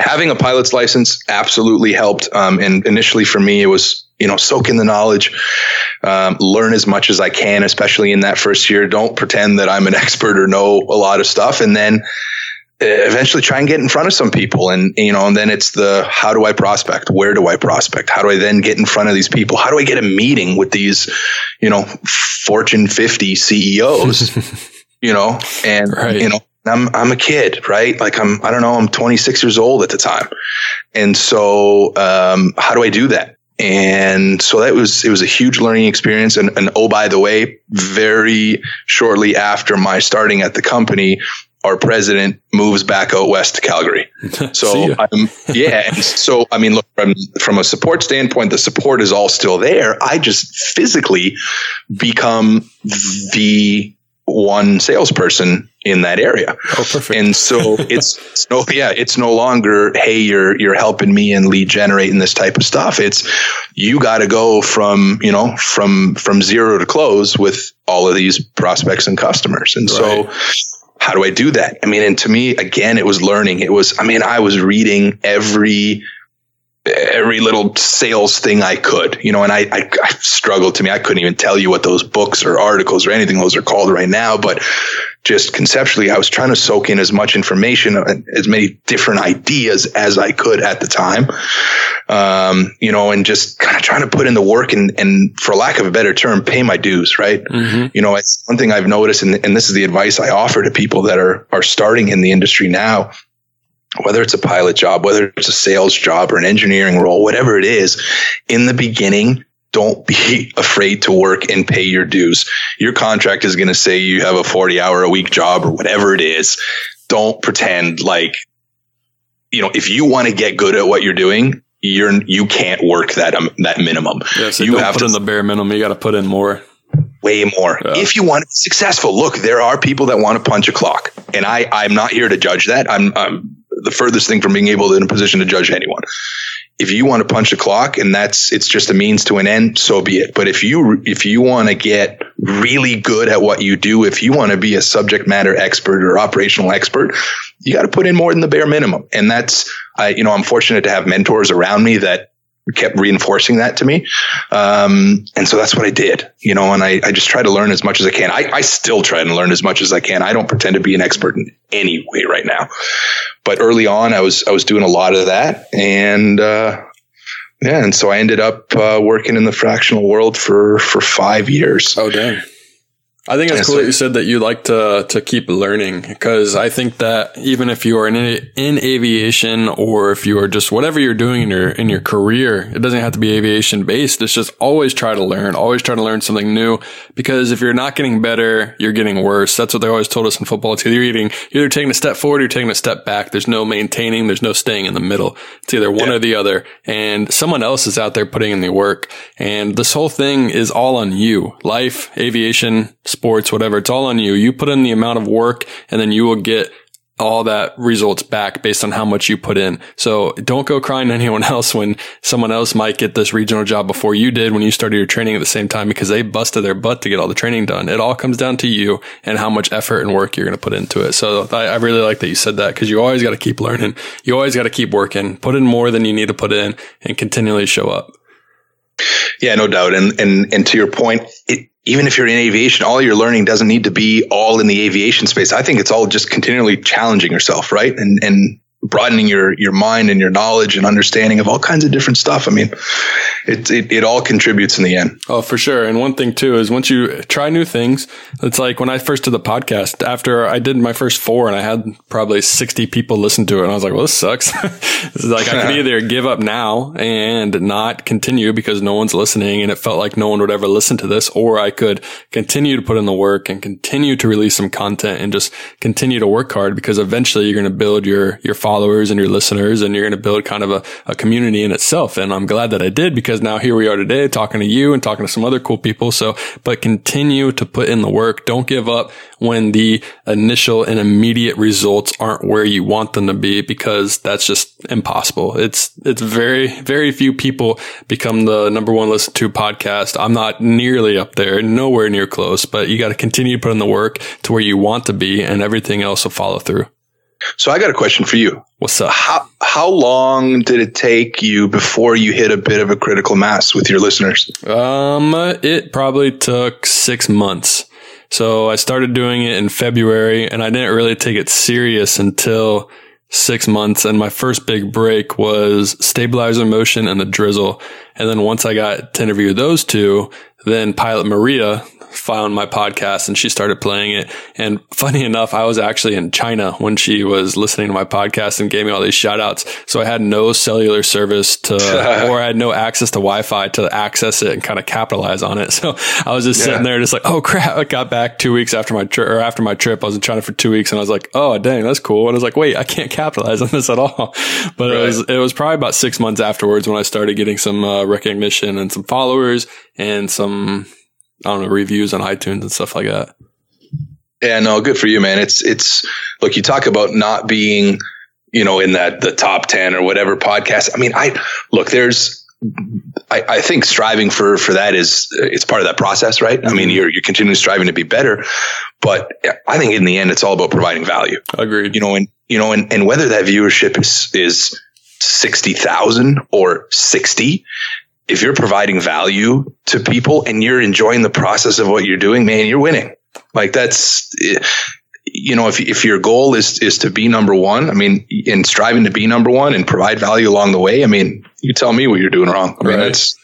having a pilot's license absolutely helped. Um, and initially for me, it was, you know, soak in the knowledge, um, learn as much as I can, especially in that first year. Don't pretend that I'm an expert or know a lot of stuff. And then eventually try and get in front of some people. And, you know, and then it's the, how do I prospect? Where do I prospect? How do I then get in front of these people? How do I get a meeting with these, you know, Fortune fifty C E Os, you know, and, right. you know, I'm I'm a kid, right? Like I'm, I don't know, I'm twenty-six years old at the time. And so, um, how do I do that? And so that was, it was a huge learning experience. And, and oh, by the way, very shortly after my starting at the company, our president moves back out west to Calgary. So I'm, yeah. And so, I mean, look, from, from a support standpoint, the support is all still there. I just physically become the one salesperson in that area. Oh, perfect. And so it's, it's no, yeah, it's no longer, hey, you're, you're helping me and lead generating this type of stuff. It's, you got to go from, you know, from, from zero to close with all of these prospects and customers. And right. so how do I do that? I mean, and to me, again, it was learning. It was, I mean, I was reading every, every little sales thing I could, you know, and I, I, I struggled to me. I couldn't even tell you what those books or articles or anything those are called right now, but just conceptually, I was trying to soak in as much information, as many different ideas as I could at the time. Um, you know, and just kind of trying to put in the work and, and for lack of a better term, pay my dues, right? Mm-hmm. You know, it's one thing I've noticed, and, and this is the advice I offer to people that are, are starting in the industry now, whether it's a pilot job, whether it's a sales job or an engineering role, whatever it is, in the beginning, don't be afraid to work and pay your dues. Your contract is going to say you have a forty hour a week job or whatever it is. Don't pretend like, you know, if you want to get good at what you're doing, you're, you can't work that, um, that minimum. Yeah, so you don't have put to in the bare minimum. You got to put in more. Way more. Yeah. If you want to be successful, look, there are people that want to punch a clock, and I, I'm not here to judge that. I'm, I'm, the furthest thing from being able to in a position to judge anyone. If you want to punch a clock and that's, it's just a means to an end, so be it. But if you, if you want to get really good at what you do, if you want to be a subject matter expert or operational expert, you got to put in more than the bare minimum. And that's, I, you know, I'm fortunate to have mentors around me that kept reinforcing that to me. Um, and so that's what I did, you know, and I, I just try to learn as much as I can. I, I still try and learn as much as I can. I don't pretend to be an expert in any way right now. But early on, I was I was doing a lot of that, and uh, yeah, and so I ended up uh, working in the fractional world for for five years. Oh, dang! I think it's cool that you said that you like to to keep learning, because I think that even if you are in in aviation, or if you are just whatever you're doing in your in your career, it doesn't have to be aviation based. It's just always try to learn, always try to learn something new, because if you're not getting better, you're getting worse. That's what they always told us in football. It's either eating, you're either taking a step forward or you're taking a step back. There's no maintaining. There's no staying in the middle. It's either one yeah. or the other. And someone else is out there putting in the work. And this whole thing is all on you. Life, aviation, sports, whatever, it's all on you. You put in the amount of work and then you will get all that results back based on how much you put in. So don't go crying to anyone else when someone else might get this regional job before you did when you started your training at the same time, because they busted their butt to get all the training done. It all comes down to you and how much effort and work you're going to put into it. So I, I really like that you said that, because you always got to keep learning. You always got to keep working, put in more than you need to put in, and continually show up. Yeah, no doubt. And, and, and to your point, it, even if you're in aviation, all your learning doesn't need to be all in the aviation space. I think it's all just continually challenging yourself, right? And and broadening your your mind and your knowledge and understanding of all kinds of different stuff. I mean, it, it, it all contributes in the end. Oh, for sure. And one thing too is once you try new things, it's like when I first did the podcast, after I did my first four and I had probably sixty people listen to it, and I was like, well, this sucks. This is like, I could either give up now and not continue because no one's listening and it felt like no one would ever listen to this, or I could continue to put in the work and continue to release some content and just continue to work hard, because eventually you're going to build your, your followers and your listeners, and you're going to build kind of a, a community in itself. And I'm glad that I did, because now here we are today talking to you and talking to some other cool people. So, but continue to put in the work. Don't give up when the initial and immediate results aren't where you want them to be, because that's just impossible. It's, it's very, very few people become the number one listened to podcast. I'm not nearly up there, nowhere near close, but you got to continue to put in the work to where you want to be, and everything else will follow through. So I got a question for you. What's up? How how long did it take you before you hit a bit of a critical mass with your listeners? Um, it probably took six months. So I started doing it in February, and I didn't really take it serious until six months. And my first big break was Stabilizer Motion and The Drizzle. And then once I got to interview those two, then Pilot Maria found my podcast and she started playing it. And funny enough, I was actually in China when she was listening to my podcast and gave me all these shout outs. So I had no cellular service to, or I had no access to Wi-Fi to access it and kind of capitalize on it. So I was just yeah. sitting there just like, oh crap. I got back two weeks after my trip or after my trip. I was in China for two weeks and I was like, oh dang, that's cool. And I was like, wait, I can't capitalize on this at all. But right. it was, it was probably about six months afterwards when I started getting some uh, recognition and some followers and some, I don't know, reviews on iTunes and stuff like that. Yeah, no, good for you, man. It's, it's, look, you talk about not being, you know, in that, the top ten or whatever podcast. I mean, I, look, there's, I, I think striving for, for that is, it's part of that process, right? I mean, you're, you're continually striving to be better, but I think in the end, it's all about providing value. Agreed. You know, and, you know, and, and whether that viewership is, is sixty thousand or sixty, if you're providing value to people and you're enjoying the process of what you're doing, man, you're winning. Like that's, you know, if if your goal is is to be number one, I mean, in striving to be number one and provide value along the way, I mean, you tell me what you're doing wrong. I mean, right. that's,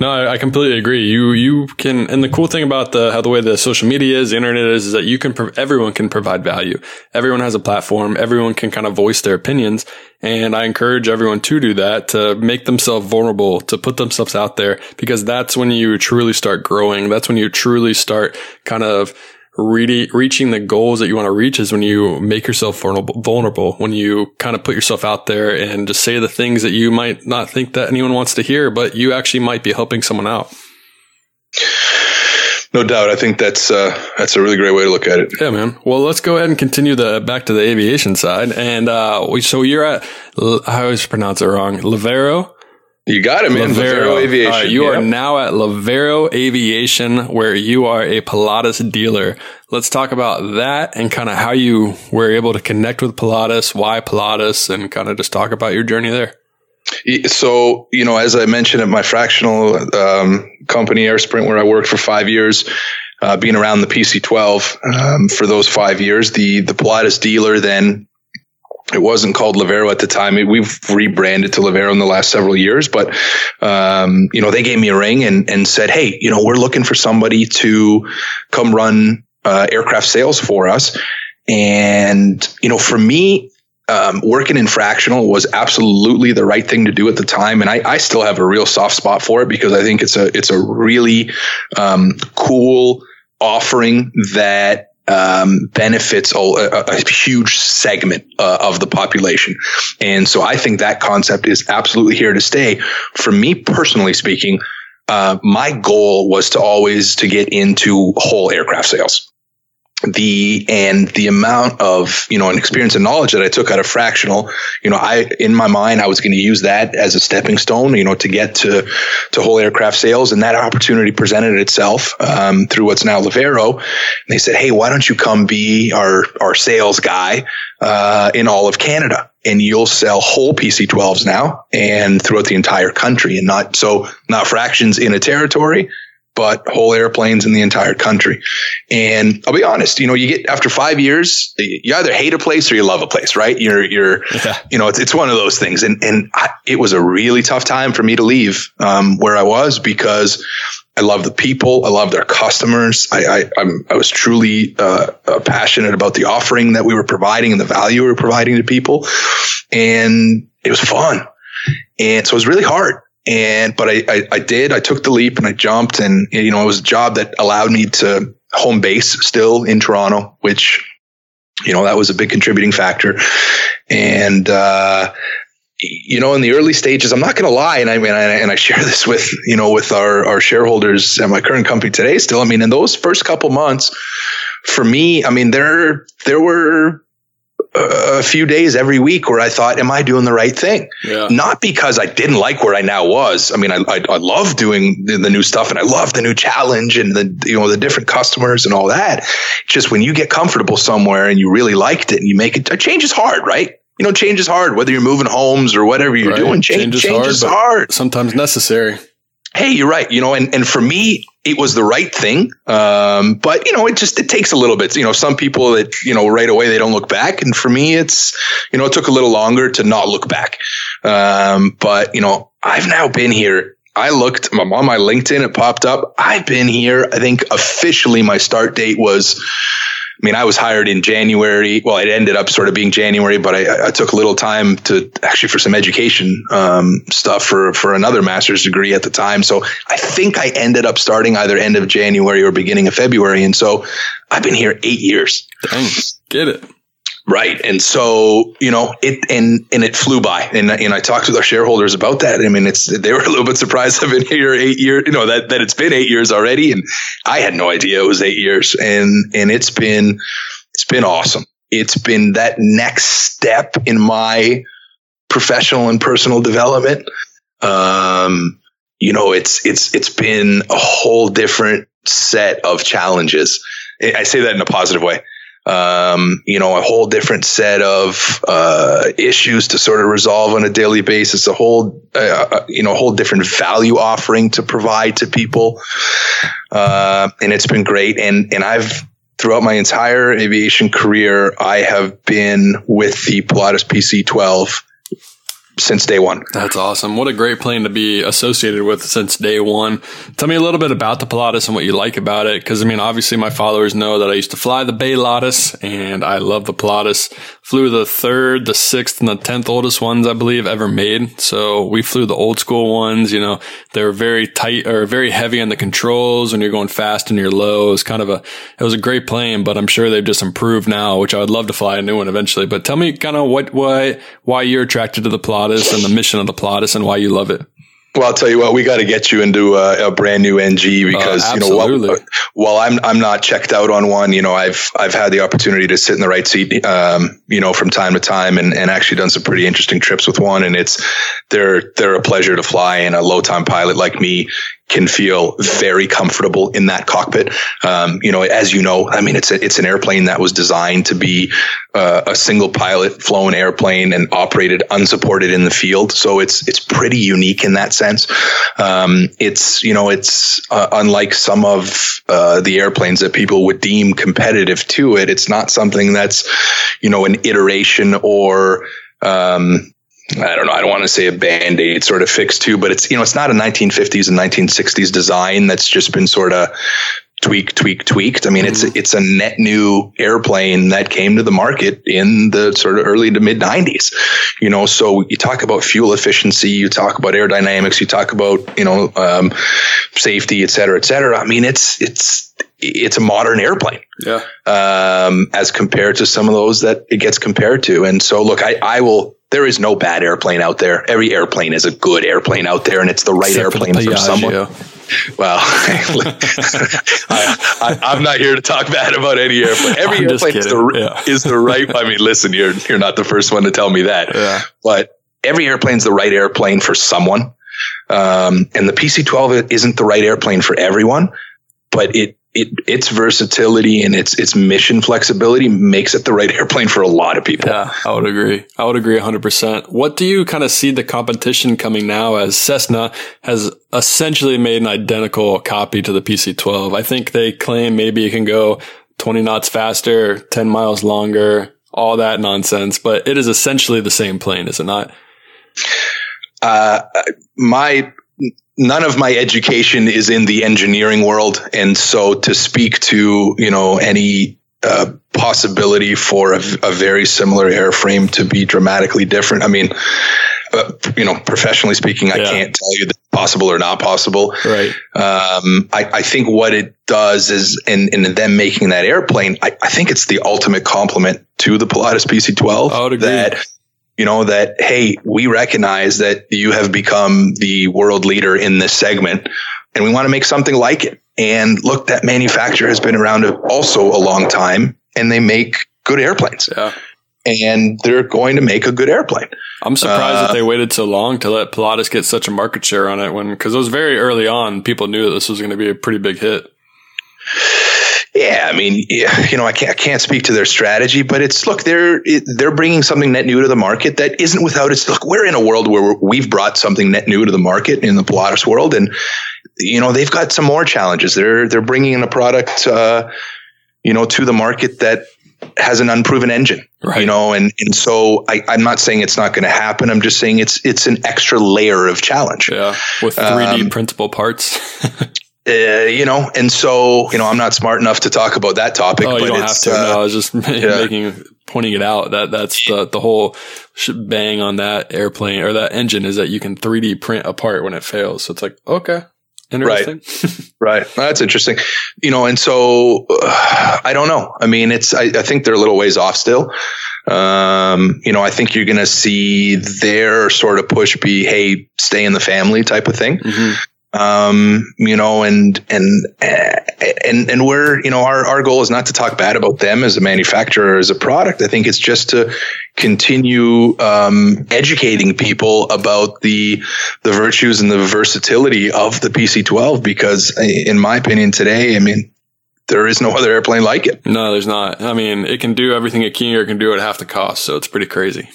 No, I completely agree. You, you can, and the cool thing about the, how the way the social media is, the internet is, is that you can, prov- everyone can provide value. Everyone has a platform. Everyone can kind of voice their opinions. And I encourage everyone to do that, to make themselves vulnerable, to put themselves out there, because that's when you truly start growing. That's when you truly start kind of Really reaching the goals that you want to reach, is when you make yourself vulnerable, when you kind of put yourself out there and just say the things that you might not think that anyone wants to hear, but you actually might be helping someone out. No doubt. I think that's uh, that's a really great way to look at it. Yeah, man. Well, let's go ahead and continue the back to the aviation side. And uh, so you're at, I always pronounce it wrong, Levaero. You got it, man. Levaero, Levaero Aviation. Uh, you yep. are now at Levaero Aviation, where you are a Pilatus dealer. Let's talk about that and kind of how you were able to connect with Pilatus, why Pilatus, and kind of just talk about your journey there. So, you know, as I mentioned at my fractional um, company, Air Sprint, where I worked for five years, uh, being around the P C twelve um, for those five years, the, the Pilatus dealer then It wasn't called Levaero at the time. It, we've rebranded to Levaero in the last several years, but, um, you know, they gave me a ring and, and said, hey, you know, we're looking for somebody to come run, uh, aircraft sales for us. And, you know, for me, um, working in fractional was absolutely the right thing to do at the time. And I, I still have a real soft spot for it because I think it's a, it's a really, um, cool offering that, Um, benefits a, a, a huge segment uh, of the population. And so I think that concept is absolutely here to stay. For me personally speaking, uh, my goal was to always to get into whole aircraft sales. The, and the amount of, you know, an experience and knowledge that I took out of fractional, you know, I, in my mind, I was going to use that as a stepping stone, you know, to get to, to whole aircraft sales. And that opportunity presented itself, um, through what's now Levaero. And they said, hey, why don't you come be our, our sales guy, uh, in all of Canada? And you'll sell whole P C twelves now and throughout the entire country, and not, so not fractions in a territory, but whole airplanes in the entire country. And I'll be honest, you know, you get after five years, you either hate a place or you love a place, right? You're, you're, yeah. you know, it's, it's one of those things. And, and I, it was a really tough time for me to leave, um, where I was, because I love the people. I love their customers. I, I, I'm, I was truly, uh, uh, passionate about the offering that we were providing and the value we were providing to people. And it was fun. And so it was really hard. And, but I, I, I did, I took the leap and I jumped, and, you know, it was a job that allowed me to home base still in Toronto, which, you know, that was a big contributing factor. And, uh, you know, in the early stages, I'm not going to lie. And I mean, I, and I share this with, you know, with our, our shareholders and my current company today still. I mean, in those first couple months for me, I mean, there, there were a few days every week where I thought, am I doing the right thing? Yeah. Not because I didn't like where I now was. I mean, I, I, I love doing the, the new stuff, and I love the new challenge and the, you know, the different customers and all that. Just when you get comfortable somewhere and you really liked it and you make it, change is hard, right? You know, change is hard, whether you're moving homes or whatever you're right. doing, change, change is, change hard, is hard. Sometimes necessary. Hey, you're right. You know, and, and for me, it was the right thing. Um, but you know, it just, it takes a little bit, you know, some people that, you know, right away, they don't look back. And for me, it's, you know, it took a little longer to not look back. Um, but you know, I've now been here. I looked on my LinkedIn, it popped up. I've been here. I think officially my start date was, I mean, I was hired in January. Well, it ended up sort of being January, but I, I took a little time to actually for some education um, stuff for, for another master's degree at the time. So I think I ended up starting either end of January or beginning of February. And so I've been here eight years. Dang, get it. Right. And so, you know, it, and, and it flew by, and, and I talked with our shareholders about that. I mean, it's, they were a little bit surprised I've been here eight years, you know, that, that it's been eight years already. And I had no idea it was eight years and, and it's been, it's been awesome. It's been that next step in my professional and personal development. Um, you know, it's, it's, it's been a whole different set of challenges. I say that in a positive way. Um, you know, a whole different set of, uh, issues to sort of resolve on a daily basis, a whole, uh, you know, a whole different value offering to provide to people. Uh, and it's been great. And, and I've, throughout my entire aviation career, I have been with the Pilatus P C twelve since day one. That's awesome. What a great plane to be associated with since day one. Tell me a little bit about the Pilatus and what you like about it. Cause I mean, obviously my followers know that I used to fly the Bay Lotus, and I love the Pilatus. Flew the third, the sixth, and the tenth oldest ones I believe ever made. So we flew the old school ones, you know, they were very tight or very heavy on the controls when you're going fast and you're low. It was kind of a, it was a great plane, but I'm sure they've just improved now, which I would love to fly a new one eventually. But tell me kind of what, why, why you're attracted to the Pilatus and the mission of the Pilatus and why you love it. Well, I'll tell you what, we got to get you into a, a brand new N G because, uh, you know, while, while I'm, I'm not checked out on one, you know, I've, I've had the opportunity to sit in the right seat, um, you know, from time to time and, and actually done some pretty interesting trips with one. And it's, they're, they're a pleasure to fly, and a low time pilot like me can feel very comfortable in that cockpit. Um, you know, as you know, I mean, it's a, it's an airplane that was designed to be uh, a single pilot flown airplane and operated unsupported in the field. So it's, it's pretty unique in that sense. Um, it's, you know, it's uh, unlike some of uh, the airplanes that people would deem competitive to it. It's not something that's, you know, an iteration or, um, I don't know. I don't want to say a Band-Aid sort of fix too, but it's, you know, it's not a nineteen fifties and nineteen sixties design that's just been sort of tweaked, tweaked, tweaked. I mean, mm-hmm. it's, it's a net new airplane that came to the market in the sort of early to mid nineties, you know, so you talk about fuel efficiency, you talk about aerodynamics, you talk about, you know, um, safety, et cetera, et cetera. I mean, it's, it's, it's a modern airplane, yeah. um, as compared to some of those that it gets compared to. And so look, I, I will, there is no bad airplane out there. Every airplane is a good airplane out there, and it's the right Except airplane for, for someone. Well, I, I, I'm not here to talk bad about any airplane. Every I'm airplane is the, yeah. is the right. I mean, listen, you're you're not the first one to tell me that. Yeah. But every airplane is the right airplane for someone, um, and the P C twelve isn't the right airplane for everyone. But it. It, its versatility and its its mission flexibility makes it the right airplane for a lot of people. Yeah, I would agree. I would agree one hundred percent. What do you kind of see the competition coming now, as Cessna has essentially made an identical copy to the P C twelve? I think they claim maybe it can go twenty knots faster, ten miles longer, all that nonsense, but it is essentially the same plane, is it not? Uh, my... None of my education is in the engineering world. And so to speak to, you know, any uh, possibility for a, a very similar airframe to be dramatically different. I mean, uh, you know, professionally speaking, I yeah. can't tell you that it's possible or not possible. Right. Um, I, I think what it does is, and, and them making that airplane, I, I think it's the ultimate compliment to the Pilatus P C twelve. I would agree. That, you know, that, hey, we recognize that you have become the world leader in this segment, and we want to make something like it. And look, that manufacturer has been around also a long time, and they make good airplanes. Yeah. And they're going to make a good airplane. I'm surprised uh, that they waited so long to let Pilatus get such a market share on it, when, because it was very early on, people knew that this was going to be a pretty big hit. Yeah, I mean, you know, I can't I can't speak to their strategy, but it's, look, they're they're bringing something net new to the market that isn't without its. Look, we're in a world where we're, we've brought something net new to the market in the Pilatus world, and you know they've got some more challenges. They're they're bringing in a product, uh, you know, to the market that has an unproven engine, right. you know, and and so I, I'm not saying it's not going to happen. I'm just saying it's it's an extra layer of challenge. Yeah, with three D um, printable parts. Uh, you know, and so, you know, I'm not smart enough to talk about that topic. Oh, but you don't it's, have to. Uh, no, I was just yeah. making, pointing it out. That that's the, the whole bang on that airplane or that engine, is that you can three D print a part when it fails. So it's like, okay, interesting. Right. right. That's interesting. You know, and so uh, I don't know. I mean, it's, I, I think they're a little ways off still. Um, you know, I think you're going to see their sort of push be, hey, stay in the family type of thing. Mm-hmm. Um, you know, and, and, and, and we're, you know, our, our goal is not to talk bad about them as a manufacturer, or as a product. I think it's just to continue, um, educating people about the, the virtues and the versatility of the P C twelve, because in my opinion today, I mean, there is no other airplane like it. No, there's not. I mean, it can do everything it can, or it can do it at half the cost. So it's pretty crazy.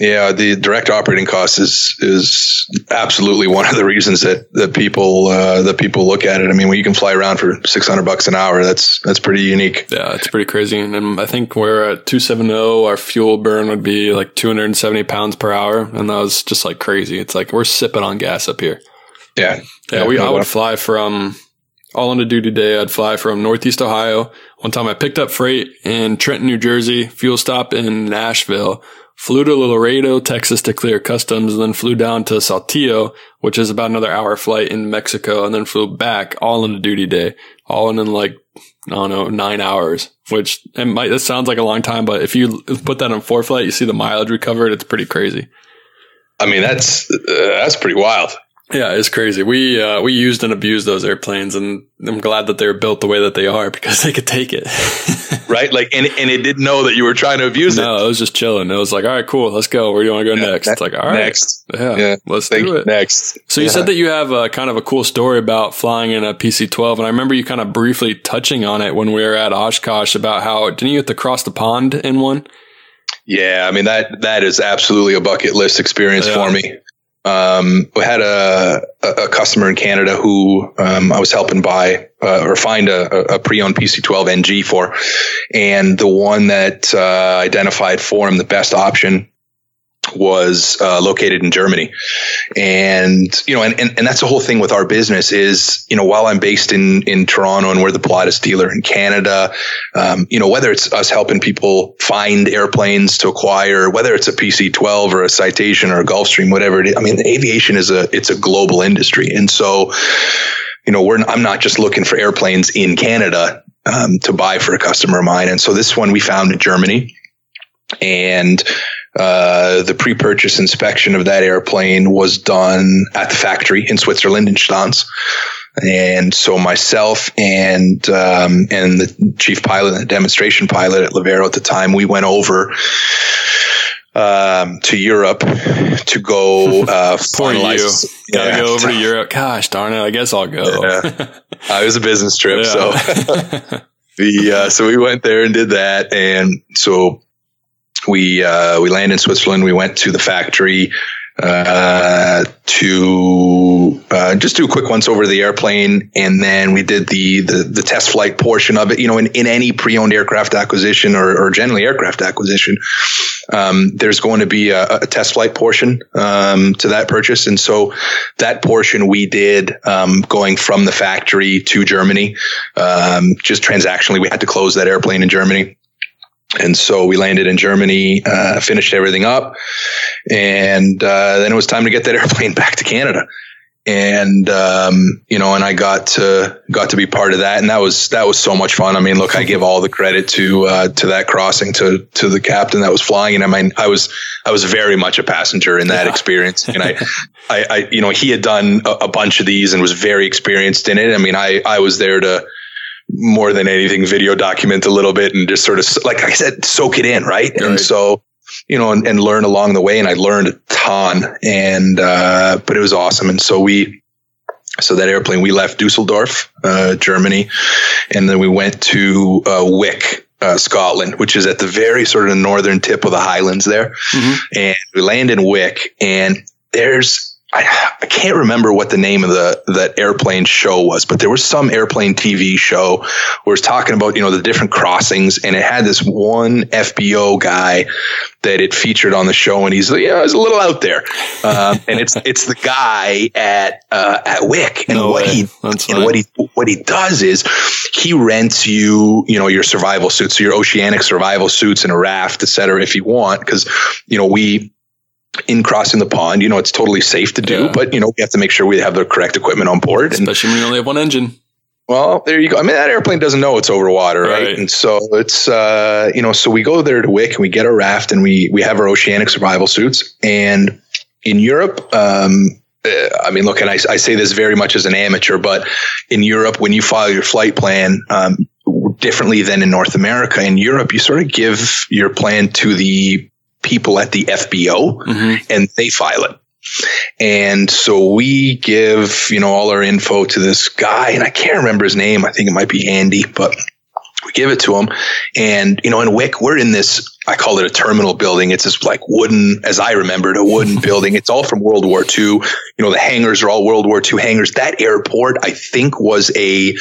Yeah, the direct operating cost is is absolutely one of the reasons that that people uh, that people look at it. I mean, when you can fly around for six hundred bucks an hour, that's that's pretty unique. Yeah, it's pretty crazy. And I think we're at two seventy. Our fuel burn would be like two hundred and seventy pounds per hour, and that was just like crazy. It's like we're sipping on gas up here. Yeah, yeah. yeah we I would fly from all on a duty day. I'd fly from Northeast Ohio. One time, I picked up freight in Trenton, New Jersey. Fuel stop in Nashville. Flew to Laredo, Texas to clear customs, and then flew down to Saltillo, which is about another hour flight in Mexico, and then flew back all in a duty day, all in, in like, I don't know, nine hours, which it might, that sounds like a long time, but if you put that on four flight, you see the mileage recovered. It's pretty crazy. I mean, that's, uh, that's pretty wild. Yeah, it's crazy. We uh, we used and abused those airplanes, and I'm glad that they're built the way that they are because they could take it. Right? Like, and, and it didn't know that you were trying to abuse it. No, it was just chilling. It was like, all right, cool, let's go. Where do you want to go yeah, next? It's like, all right. Next. Yeah, yeah let's do it. Next. So you yeah. said that you have a, kind of a cool story about flying in a P C twelve, and I remember you kind of briefly touching on it when we were at Oshkosh about how, didn't you have to cross the pond in one? Yeah, I mean, that that is absolutely a bucket list experience yeah. for me. Um, we had a, a customer in Canada who, um, I was helping buy, uh, or find a, a pre-owned P C twelve N G for, and the one that, uh, identified for him the best option was, uh, located in Germany. And, you know, and, and, and that's the whole thing with our business is, you know, while I'm based in, in Toronto and we're the Pilatus dealer in Canada, um, you know, whether it's us helping people find airplanes to acquire, whether it's a P C twelve or a Citation or a Gulfstream, whatever it is, I mean, aviation is a, it's a global industry. And so, you know, we're, I'm not just looking for airplanes in Canada, um, to buy for a customer of mine. And so this one we found in Germany, and, Uh, the pre-purchase inspection of that airplane was done at the factory in Switzerland, in Stans. And so myself and, um, and the chief pilot and the demonstration pilot at Levaero at the time, we went over, um, to Europe to go, uh, finalize. You. Gotta yeah. go over to Europe. Gosh darn it. I guess I'll go. Yeah. uh, it was a business trip. Yeah. So the, uh, so we went there and did that. And so, We, uh, we landed in Switzerland. We went to the factory, uh, to, uh, just do a quick once over the airplane. And then we did the, the, the test flight portion of it. You know, in, in any pre-owned aircraft acquisition or, or generally aircraft acquisition, um, there's going to be a, a test flight portion, um, to that purchase. And so that portion we did, um, going from the factory to Germany, um, just transactionally, we had to close that airplane in Germany. And so we landed in Germany, uh, finished everything up, and uh, then it was time to get that airplane back to Canada. And um, you know, and I got to got to be part of that, and that was that was so much fun. I mean, look, I give all the credit to uh, to that crossing to to the captain that was flying, and I mean, I was I was very much a passenger in that yeah. experience. And I, I, I, you know, he had done a, a bunch of these and was very experienced in it. I mean, I I was there to. More than anything, video document a little bit and just sort of, like I said, soak it in. Right. right. And so, you know, and, and learn along the way. And I learned a ton and, uh, but it was awesome. And so we, so that airplane, we left Dusseldorf, uh, Germany, and then we went to, uh, Wick, uh, Scotland, which is at the very sort of northern tip of the Highlands there. Mm-hmm. And we land in Wick, and there's, I, I can't remember what the name of the that airplane show was, but there was some airplane T V show where it's talking about, you know, the different crossings, and it had this one F B O guy that it featured on the show, and he's, you know, it's a little out there, um, and it's it's the guy at uh, at Wick, and no what way. he That's and what he what he does is he rents you, you know, your survival suits, so your oceanic survival suits and a raft, et cetera, if you want, because you know we. In crossing the pond, you know, it's totally safe to do, yeah. but, you know, we have to make sure we have the correct equipment on board. Especially and, when you only have one engine. Well, there you go. I mean, that airplane doesn't know it's over water, right? right? And so it's, uh, you know, so we go there to Wick and we get our raft and we, we have our oceanic survival suits. And in Europe, um, I mean, look, and I, I say this very much as an amateur, but in Europe, when you file your flight plan, um, differently than in North America, in Europe, you sort of give your plan to the people at the F B O mm-hmm. and they file it. And so we give, you know, all our info to this guy, and I can't remember his name. I think it might be Andy, but we give it to him. And, you know, in Wick, we're in this, I call it a terminal building. It's this like wooden, as I remembered, a wooden building. It's all from World War Two. You know, the hangars are all World War Two hangars. That airport, I think, was a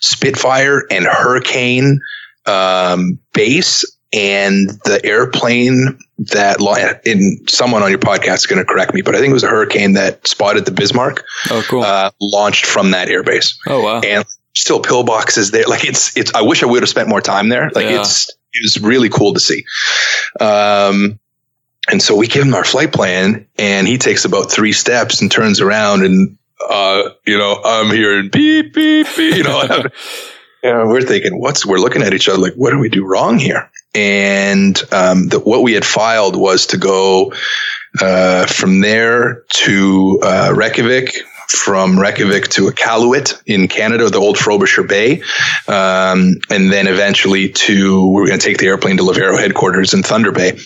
Spitfire and Hurricane um, base. And the airplane that in someone on your podcast is going to correct me, but I think it was a Hurricane that spotted the Bismarck. Oh, cool. Uh, launched from that airbase. Oh, wow. And still pillboxes there. Like it's, it's, I wish I would have spent more time there. Like yeah. it's, it was really cool to see. Um, and so we give him our flight plan, and he takes about three steps and turns around and, uh, you know, I'm hearing beep, beep, beep, you know, and yeah, we're thinking, what's, we're looking at each other like, what do we do wrong here? And um, the, what we had filed was to go uh, from there to uh, Reykjavik, from Reykjavik to Iqaluit in Canada, the old Frobisher Bay, um, and then eventually to, we were going to take the airplane to Levaero headquarters in Thunder Bay.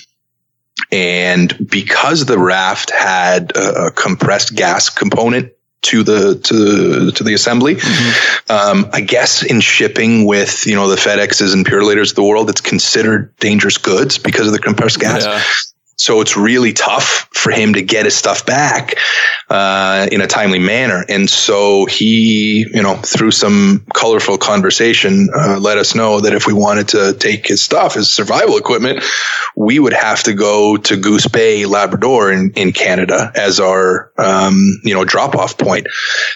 And because the raft had a compressed gas component to the to to the assembly, mm-hmm. um, I guess in shipping with, you know, the FedExes and Purelators of the world, it's considered dangerous goods because of the compressed gas. Yeah. So it's really tough for him to get his stuff back uh, in a timely manner. And so he, you know, through some colorful conversation, uh, let us know that if we wanted to take his stuff, his survival equipment, we would have to go to Goose Bay, Labrador in, in Canada as our, um, you know, drop-off point.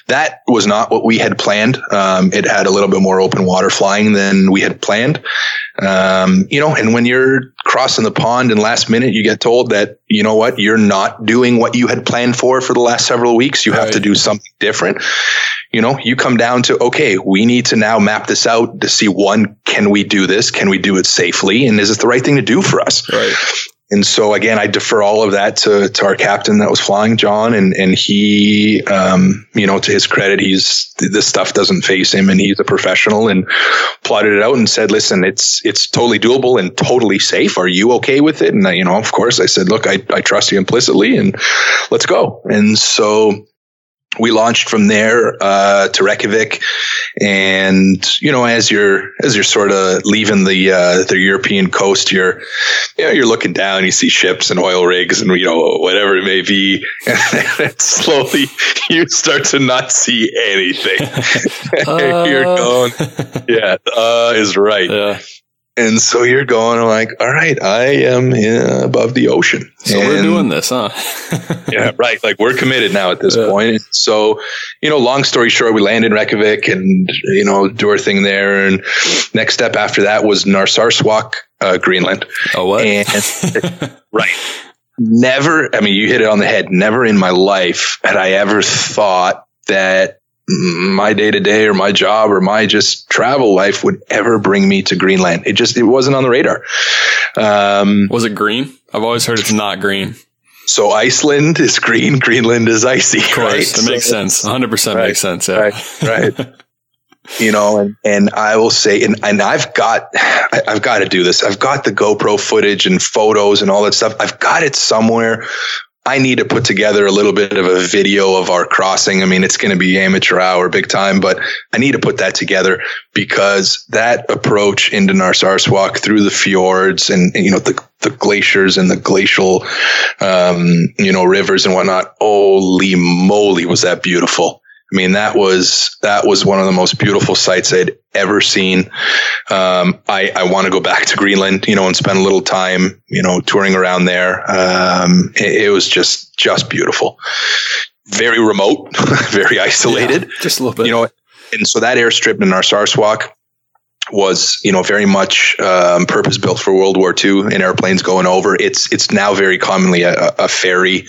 That was not what we had planned. Um, it had a little bit more open water flying than we had planned. Um, you know, and when you're crossing the pond and last minute you get told that, you know what, you're not doing what you had planned for for the last several weeks, you have right. to do something different. You know, you come down to, okay, we need to now map this out to see, one, can we do this? Can we do it safely? And is it the right thing to do for us? Right. And so again, I defer all of that to, to our captain that was flying, John, and, and he, um, you know, to his credit, he's, this stuff doesn't faze him and he's a professional, and plotted it out and said, listen, it's, it's totally doable and totally safe. Are you okay with it? And I, you know, of course I said, look, I, I trust you implicitly and let's go. And so we launched from there, uh, to Reykjavik. And, you know, as you're, as you're sort of leaving the, uh, the European coast, you're, you know, you're looking down, you see ships and oil rigs and, you know, whatever it may be. And then slowly you start to not see anything. uh... You're going, yeah, uh, is right. Yeah. And so you're going like, all right, I am uh, above the ocean. So and we're doing this, huh? Yeah, right. Like we're committed now at this yeah. point. And so, you know, long story short, we landed in Reykjavik and, you know, do our thing there. And next step after that was Narsarsuaq, uh, Greenland. Oh, what? And, right. Never, I mean, you hit it on the head. Never in my life had I ever thought that my day to day or my job or my just travel life would ever bring me to Greenland. It just, it wasn't on the radar. Um, was it green? I've always heard it's not green. So Iceland is green. Greenland is icy. Of course. Right? That so makes sense. one hundred percent right, makes sense. Yeah. Right. Right. You know, and, and I will say, and, and I've got, I, I've got to do this. I've got the GoPro footage and photos and all that stuff. I've got it somewhere. I need to put together a little bit of a video of our crossing. I mean, it's going to be amateur hour big time, but I need to put that together because that approach into Narsarsuaq through the fjords and, and you know, the, the glaciers and the glacial, um, you know, rivers and whatnot. Holy moly, was that beautiful. I mean, that was, that was one of the most beautiful sights I'd ever seen. Um, I, I want to go back to Greenland, you know, and spend a little time, you know, touring around there. Um, it, it was just, just beautiful, very remote, very isolated, yeah, just a little bit, you know, and so that airstrip in Narsarsuaq was, you know, very much um, purpose built for World War Two and airplanes going over. It's, it's now very commonly a, a ferry.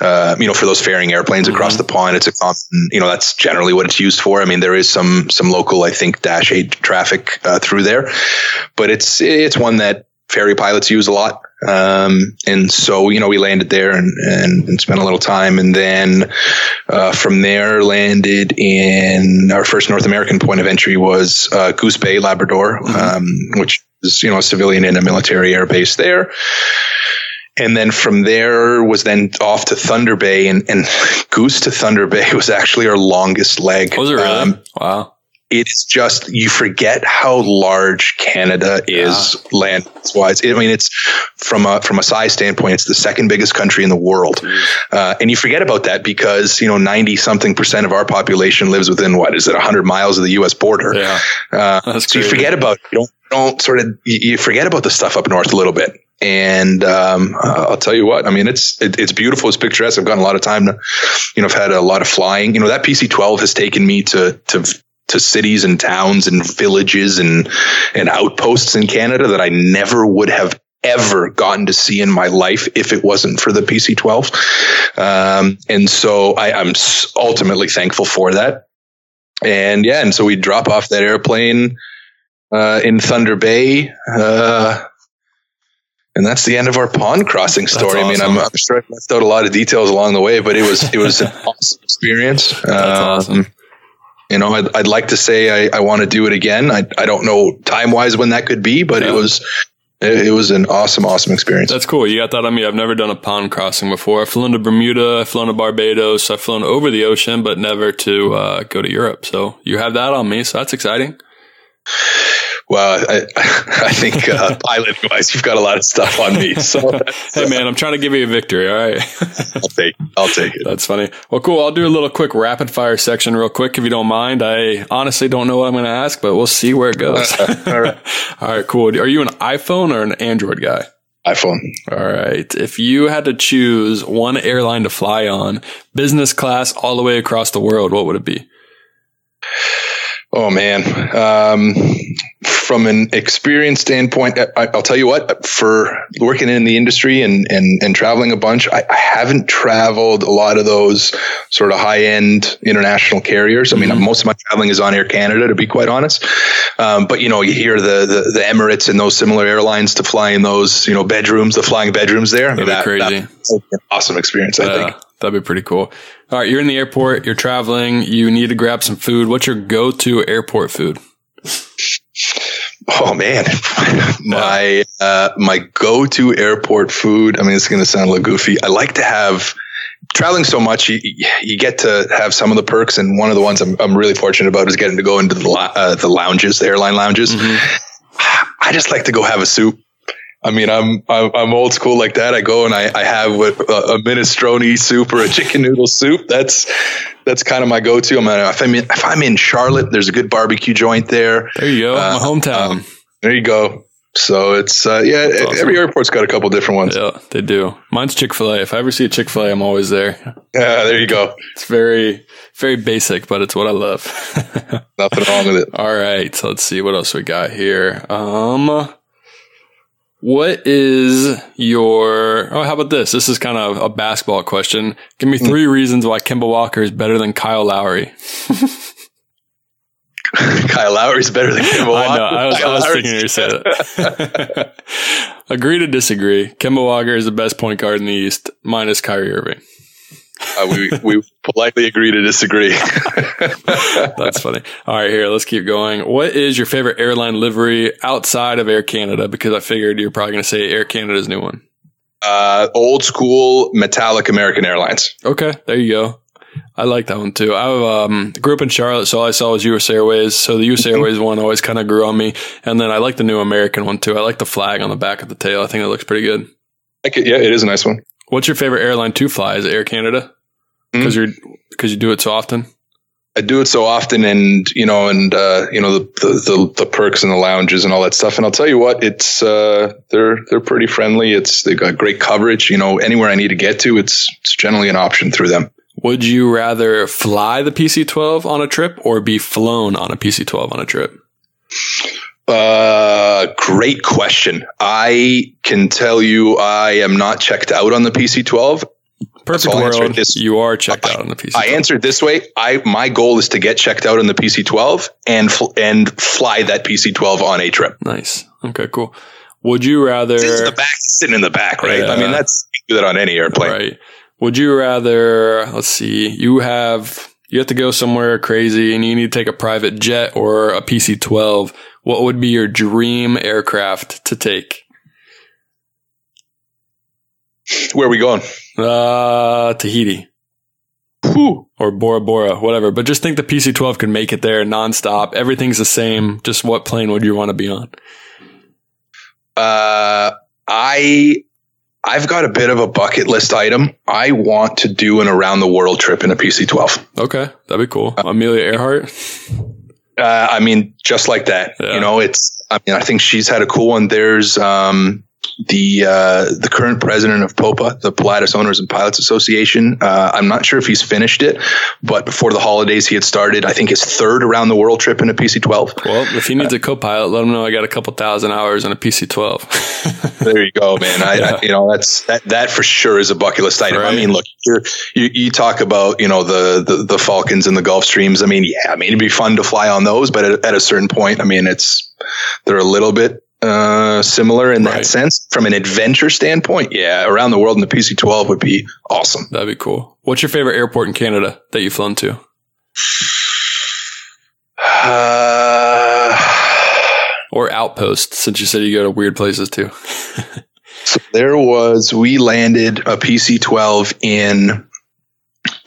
Uh, you know, for those ferrying airplanes mm-hmm. across the pond, it's a common, you know, that's generally what it's used for. I mean, there is some, some local, I think, Dash eight traffic, uh, through there, but it's, it's one that ferry pilots use a lot. Um, and so, you know, we landed there and, and, and spent a little time. And then, uh, from there landed in our first North American point of entry was, uh, Goose Bay, Labrador, mm-hmm. um, which is, you know, a civilian and a military air base there. And then from there was then off to Thunder Bay, and, and Goose to Thunder Bay was actually our longest leg. Was it really? Um, wow. It's just, you forget how large Canada is yeah. land wise. I mean, it's from a, from a size standpoint, it's the second biggest country in the world. Uh, and you forget about that because, you know, ninety something percent of our population lives within, what is it? a hundred miles of the U S border. Yeah. Uh, That's so crazy. You forget about, it. you don't, don't sort of, you forget about the stuff up north a little bit. And, um, uh, I'll tell you what, I mean, it's, it, it's beautiful. It's picturesque. I've gotten a lot of time to, you know, I've had a lot of flying, you know, that P C twelve has taken me to, to, to cities and towns and villages and, and outposts in Canada that I never would have ever gotten to see in my life if it wasn't for the P C twelve. Um, and so I, I'm ultimately thankful for that. And yeah. And so we drop off that airplane, uh, in Thunder Bay, uh, And that's the end of our pond crossing story. Awesome. I mean, I'm, I'm sure I missed out a lot of details along the way, but it was it was an awesome experience. That's um, awesome. You know, I'd, I'd like to say I, I want to do it again. I I don't know time wise when that could be, but yeah. it was it, it was an awesome, awesome experience. That's cool. You got that on me. I've never done a pond crossing before. I've flown to Bermuda. I've flown to Barbados. I've flown over the ocean, but never to uh, go to Europe. So you have that on me. So that's exciting. Well, I, I think uh, pilot-wise, you've got a lot of stuff on me. So, hey, man, I'm trying to give you a victory, all right? I'll take it. I'll take it. That's funny. Well, cool. I'll do a little quick rapid-fire section real quick, if you don't mind. I honestly don't know what I'm going to ask, but we'll see where it goes. All right. All right, cool. Are you an iPhone or an Android guy? iPhone. All right. If you had to choose one airline to fly on, business class all the way across the world, what would it be? Oh, man. Um, from an experience standpoint, I, I'll tell you what, for working in the industry and, and, and traveling a bunch, I, I haven't traveled a lot of those sort of high-end international carriers. I mean, mm-hmm. most of my traveling is on Air Canada, to be quite honest. Um, but, you know, you hear the, the, the Emirates and those similar airlines to fly in those, you know, bedrooms, the flying bedrooms there. I mean, that'd be that, crazy. That's an awesome experience, I uh, think. That'd be pretty cool. All right, you're in the airport, you're traveling, you need to grab some food. What's your go-to airport food? Oh, man. my uh, my go-to airport food, I mean, it's going to sound a little goofy. I like to have, traveling so much, you, you get to have some of the perks, and one of the ones I'm, I'm really fortunate about is getting to go into the, uh, the lounges, the airline lounges. Mm-hmm. I just like to go have a soup. I mean, I'm I'm old school like that. I go and I, I have a, a minestrone soup or a chicken noodle soup. That's that's kind of my go-to. I'm if I'm in, if I'm in Charlotte, there's a good barbecue joint there. There you go, uh, my hometown. Um, there you go. So it's uh, yeah. That's awesome. Every airport's got a couple different ones. Yeah, they do. Mine's Chick-fil-A. If I ever see a Chick-fil-A, I'm always there. Yeah, there you go. It's very very basic, but it's what I love. Nothing wrong with it. All right, so let's see what else we got here. Um. What is your, oh, how about this? This is kind of a basketball question. Give me three reasons why Kemba Walker is better than Kyle Lowry. Kyle Lowry is better than Kemba Walker. I know. I was, I was thinking you said it. Agree to disagree. Kemba Walker is the best point guard in the East, minus Kyrie Irving. uh, we we politely agree to disagree. That's funny. All right, here, let's keep going. What is your favorite airline livery outside of Air Canada? Because I figured you're probably going to say Air Canada's new one. Uh, old school metallic American Airlines. Okay, there you go. I like that one too. I um, grew up in Charlotte, so all I saw was U S Airways. So the U S Airways one always kind of grew on me. And then I like the new American one too. I like the flag on the back of the tail. I think it looks pretty good. I could, yeah, it is a nice one. What's your favorite airline to fly? Is it Air Canada? Because mm-hmm. you're because you do it so often. I do it so often, and you know, and uh, you know the, the the perks and the lounges and all that stuff. And I'll tell you what, it's uh, they're they're pretty friendly. It's they've got great coverage. You know, anywhere I need to get to, it's it's generally an option through them. Would you rather fly the P C twelve on a trip or be flown on a P C twelve on a trip? Uh, great question. I can tell you, I am not checked out on the P C twelve. Perfect world. This. You are checked I, out on the P C twelve. I answered this way. I my goal is to get checked out on the P C twelve and fl- and fly that P C twelve on a trip. Nice. Okay. Cool. Would you rather the back, sitting in the back, right? Yeah. I mean, that's you do that on any airplane, right? Would you rather? Let's see. You have you have to go somewhere crazy, and you need to take a private jet or a P C twelve. What would be your dream aircraft to take? Where are we going? Uh, Tahiti. Whew. Or Bora Bora, whatever. But just think the P C twelve could make it there nonstop. Everything's the same. Just what plane would you want to be on? Uh, I... I've got a bit of a bucket list item. I want to do an around the world trip in a P C twelve. Okay, that'd be cool. Uh, Amelia Earhart? Uh, I mean, just like that. Yeah. You know, it's, I mean, I think she's had a cool one. There's um, the uh, the current president of POPA, the Pilatus Owners and Pilots Association. Uh, I'm not sure if he's finished it, but before the holidays, he had started, I think, his third around the world trip in a P C twelve. Well, if he needs a co-pilot, let him know I got a couple thousand hours on a P C twelve. There you go, man. I, yeah. I, you know, that's that, that for sure is a bucket list item. Right. I mean, look, you're, you you talk about, you know, the, the, the Falcons and the Gulfstreams. I mean, yeah, I mean, it'd be fun to fly on those, but at, at a certain point, I mean, it's they're a little bit uh, similar in that right. sense from an adventure standpoint. Yeah. Around the world in the P C twelve would be awesome. That'd be cool. What's your favorite airport in Canada that you've flown to? Uh, or outpost, since you said you go to weird places too. So there was, we landed a P C twelve in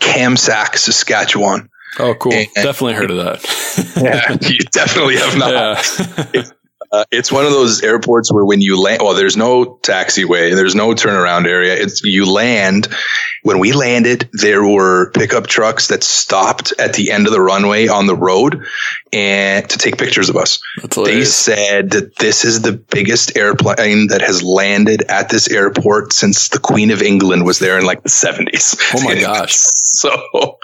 Kamsack, Saskatchewan. Oh, cool. And, definitely heard of that. Yeah, you definitely have not. Yeah. it, uh, it's one of those airports where when you land, well, there's no taxiway, there's no turnaround area. It's you land. When we landed, there were pickup trucks that stopped at the end of the runway on the road and to take pictures of us. They said that this is the biggest airplane that has landed at this airport since the Queen of England was there in like the seventies. Oh my gosh. So,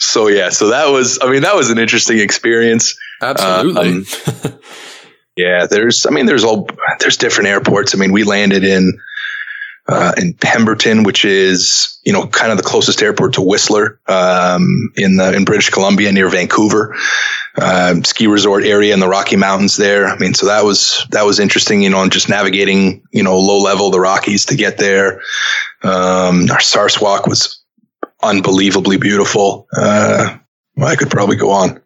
so yeah, so that was, I mean, that was an interesting experience. Absolutely. Um, yeah, there's, I mean, there's all, there's different airports. I mean, we landed in, Uh, in Pemberton, which is, you know, kind of the closest airport to Whistler, um, in the, in British Columbia near Vancouver, um, ski resort area in the Rocky Mountains there. I mean, so that was, that was interesting, you know, and just navigating, you know, low level, the Rockies to get there. Um, Narsarsuaq was unbelievably beautiful. Uh, well, I could probably go on.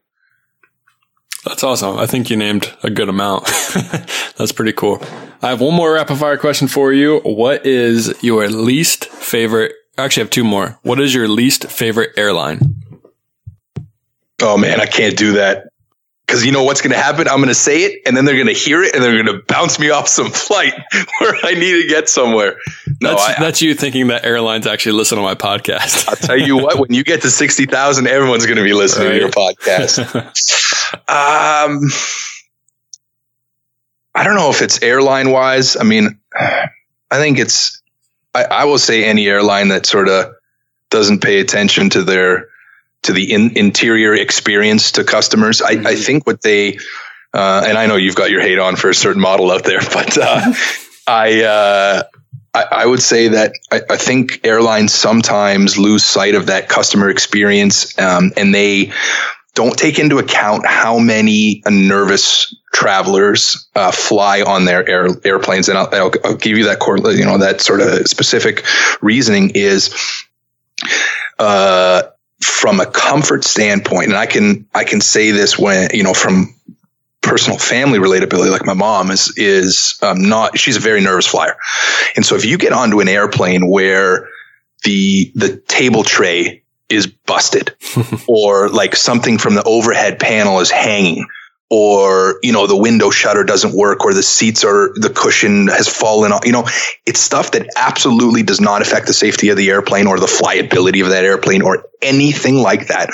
That's awesome. I think you named a good amount. That's pretty cool. I have one more rapid fire question for you. What is your least favorite? Actually, I have two more. What is your least favorite airline? Oh man, I can't do that. Because you know what's going to happen? I'm going to say it and then they're going to hear it and they're going to bounce me off some flight where I need to get somewhere. No, that's, I, that's you thinking that airlines actually listen to my podcast. I'll tell you what, when you get to sixty thousand, everyone's going to be listening right. to your podcast. um, I don't know if it's airline wise. I mean, I think it's, I, I will say any airline that sort of doesn't pay attention to their to the in, interior experience to customers. I, I think what they, uh, and I know you've got your hate on for a certain model out there, but uh, I, uh, I I would say that I, I think airlines sometimes lose sight of that customer experience, um, and they don't take into account how many nervous travelers uh, fly on their air, airplanes. And I'll, I'll, I'll give you that, you know, that sort of specific reasoning is, uh, from a comfort standpoint, and I can I can say this when, you know, from personal family relatability, like my mom is is um, not, she's a very nervous flyer, and so if you get onto an airplane where the the table tray is busted, or like something from the overhead panel is hanging, or you know the window shutter doesn't work, or the seats are the cushion has fallen off, you know it's stuff that absolutely does not affect the safety of the airplane or the flyability of that airplane or anything like that.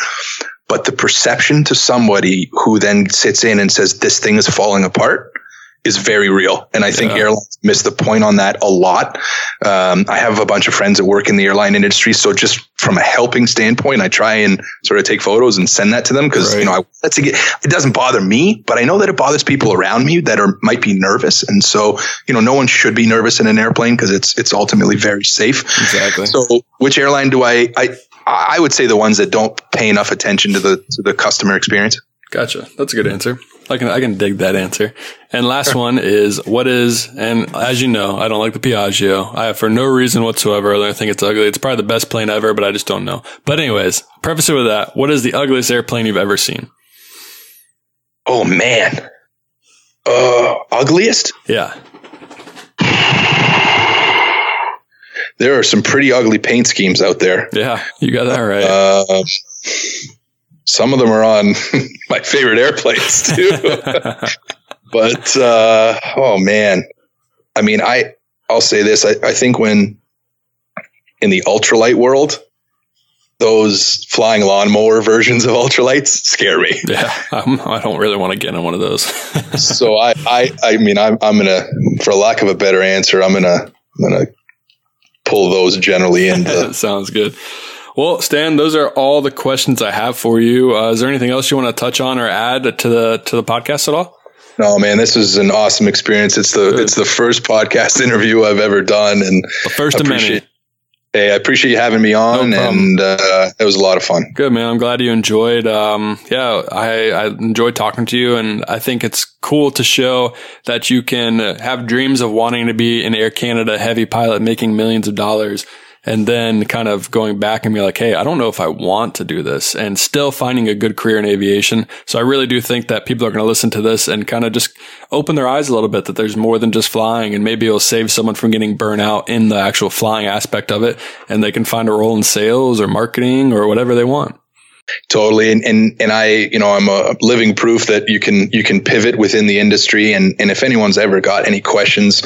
But the perception to somebody who then sits in and says this thing is falling apart is very real, and I think yeah. airlines miss the point on that a lot. Um, I have a bunch of friends that work in the airline industry, so just from a helping standpoint, I try and sort of take photos and send that to them because right. you know I that's a, it doesn't bother me, but I know that it bothers people around me that are might be nervous, and so you know no one should be nervous in an airplane because it's it's ultimately very safe. Exactly. So which airline do I? I I would say the ones that don't pay enough attention to the to the customer experience. Gotcha. That's a good answer. I can, I can dig that answer. And last one is what is, and as you know, I don't like the Piaggio. I have for no reason whatsoever. I think it's ugly. It's probably the best plane ever, but I just don't know. But anyways, preface it with that. What is the ugliest airplane you've ever seen? Oh man. Uh, ugliest? Yeah. There are some pretty ugly paint schemes out there. Yeah. You got that right. Uh, Some of them are on my favorite airplanes too, but, uh, oh man, I mean, I, I'll say this. I, I think when in the ultralight world, those flying lawnmower versions of ultralights scare me. Yeah. I'm, I don't really want to get in one of those. So I, I, I mean, I'm, I'm going to, for lack of a better answer, I'm going to, I'm going to pull those generally into. Sounds good. Well, Stan, those are all the questions I have for you. Uh, is there anything else you want to touch on or add to the to the podcast at all? No, man, this was an awesome experience. It's the Good. It's the first podcast interview I've ever done, and the first of many. Hey, I appreciate you having me on, no and uh, it was a lot of fun. Good, man. I'm glad you enjoyed. Um, yeah, I, I enjoyed talking to you, and I think it's cool to show that you can have dreams of wanting to be an Air Canada heavy pilot making millions of dollars, and then kind of going back and be like, hey, I don't know if I want to do this, and still finding a good career in aviation. So I really do think that people are going to listen to this and kind of just open their eyes a little bit, that there's more than just flying, and maybe it'll save someone from getting burnt out in the actual flying aspect of it, and they can find a role in sales or marketing or whatever they want. Totally. And, and, and I, you know, I'm a living proof that you can, you can pivot within the industry. And, and if anyone's ever got any questions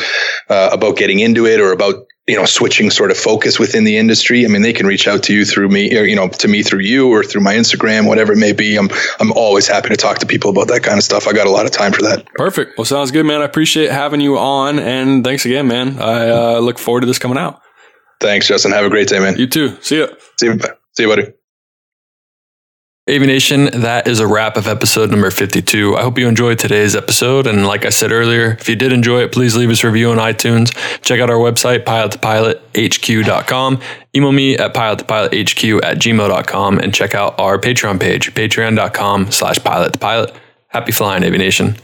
uh, about getting into it or about, you know, switching sort of focus within the industry, I mean, they can reach out to you through me, or, you know, to me through you or through my Instagram, whatever it may be. I'm, I'm always happy to talk to people about that kind of stuff. I got a lot of time for that. Perfect. Well, sounds good, man. I appreciate having you on, and thanks again, man. I uh, look forward to this coming out. Thanks, Justin. Have a great day, man. You too. See ya. See you, See you buddy. Aviation, that is a wrap of episode number fifty-two. I hope you enjoyed today's episode. And like I said earlier, if you did enjoy it, please leave us a review on iTunes. Check out our website, pilot to pilot h q dot com. Email me at pilot to pilot h q at gmail dot com, and check out our Patreon page, patreon dot com slash pilot to pilot. Happy flying, Aviation.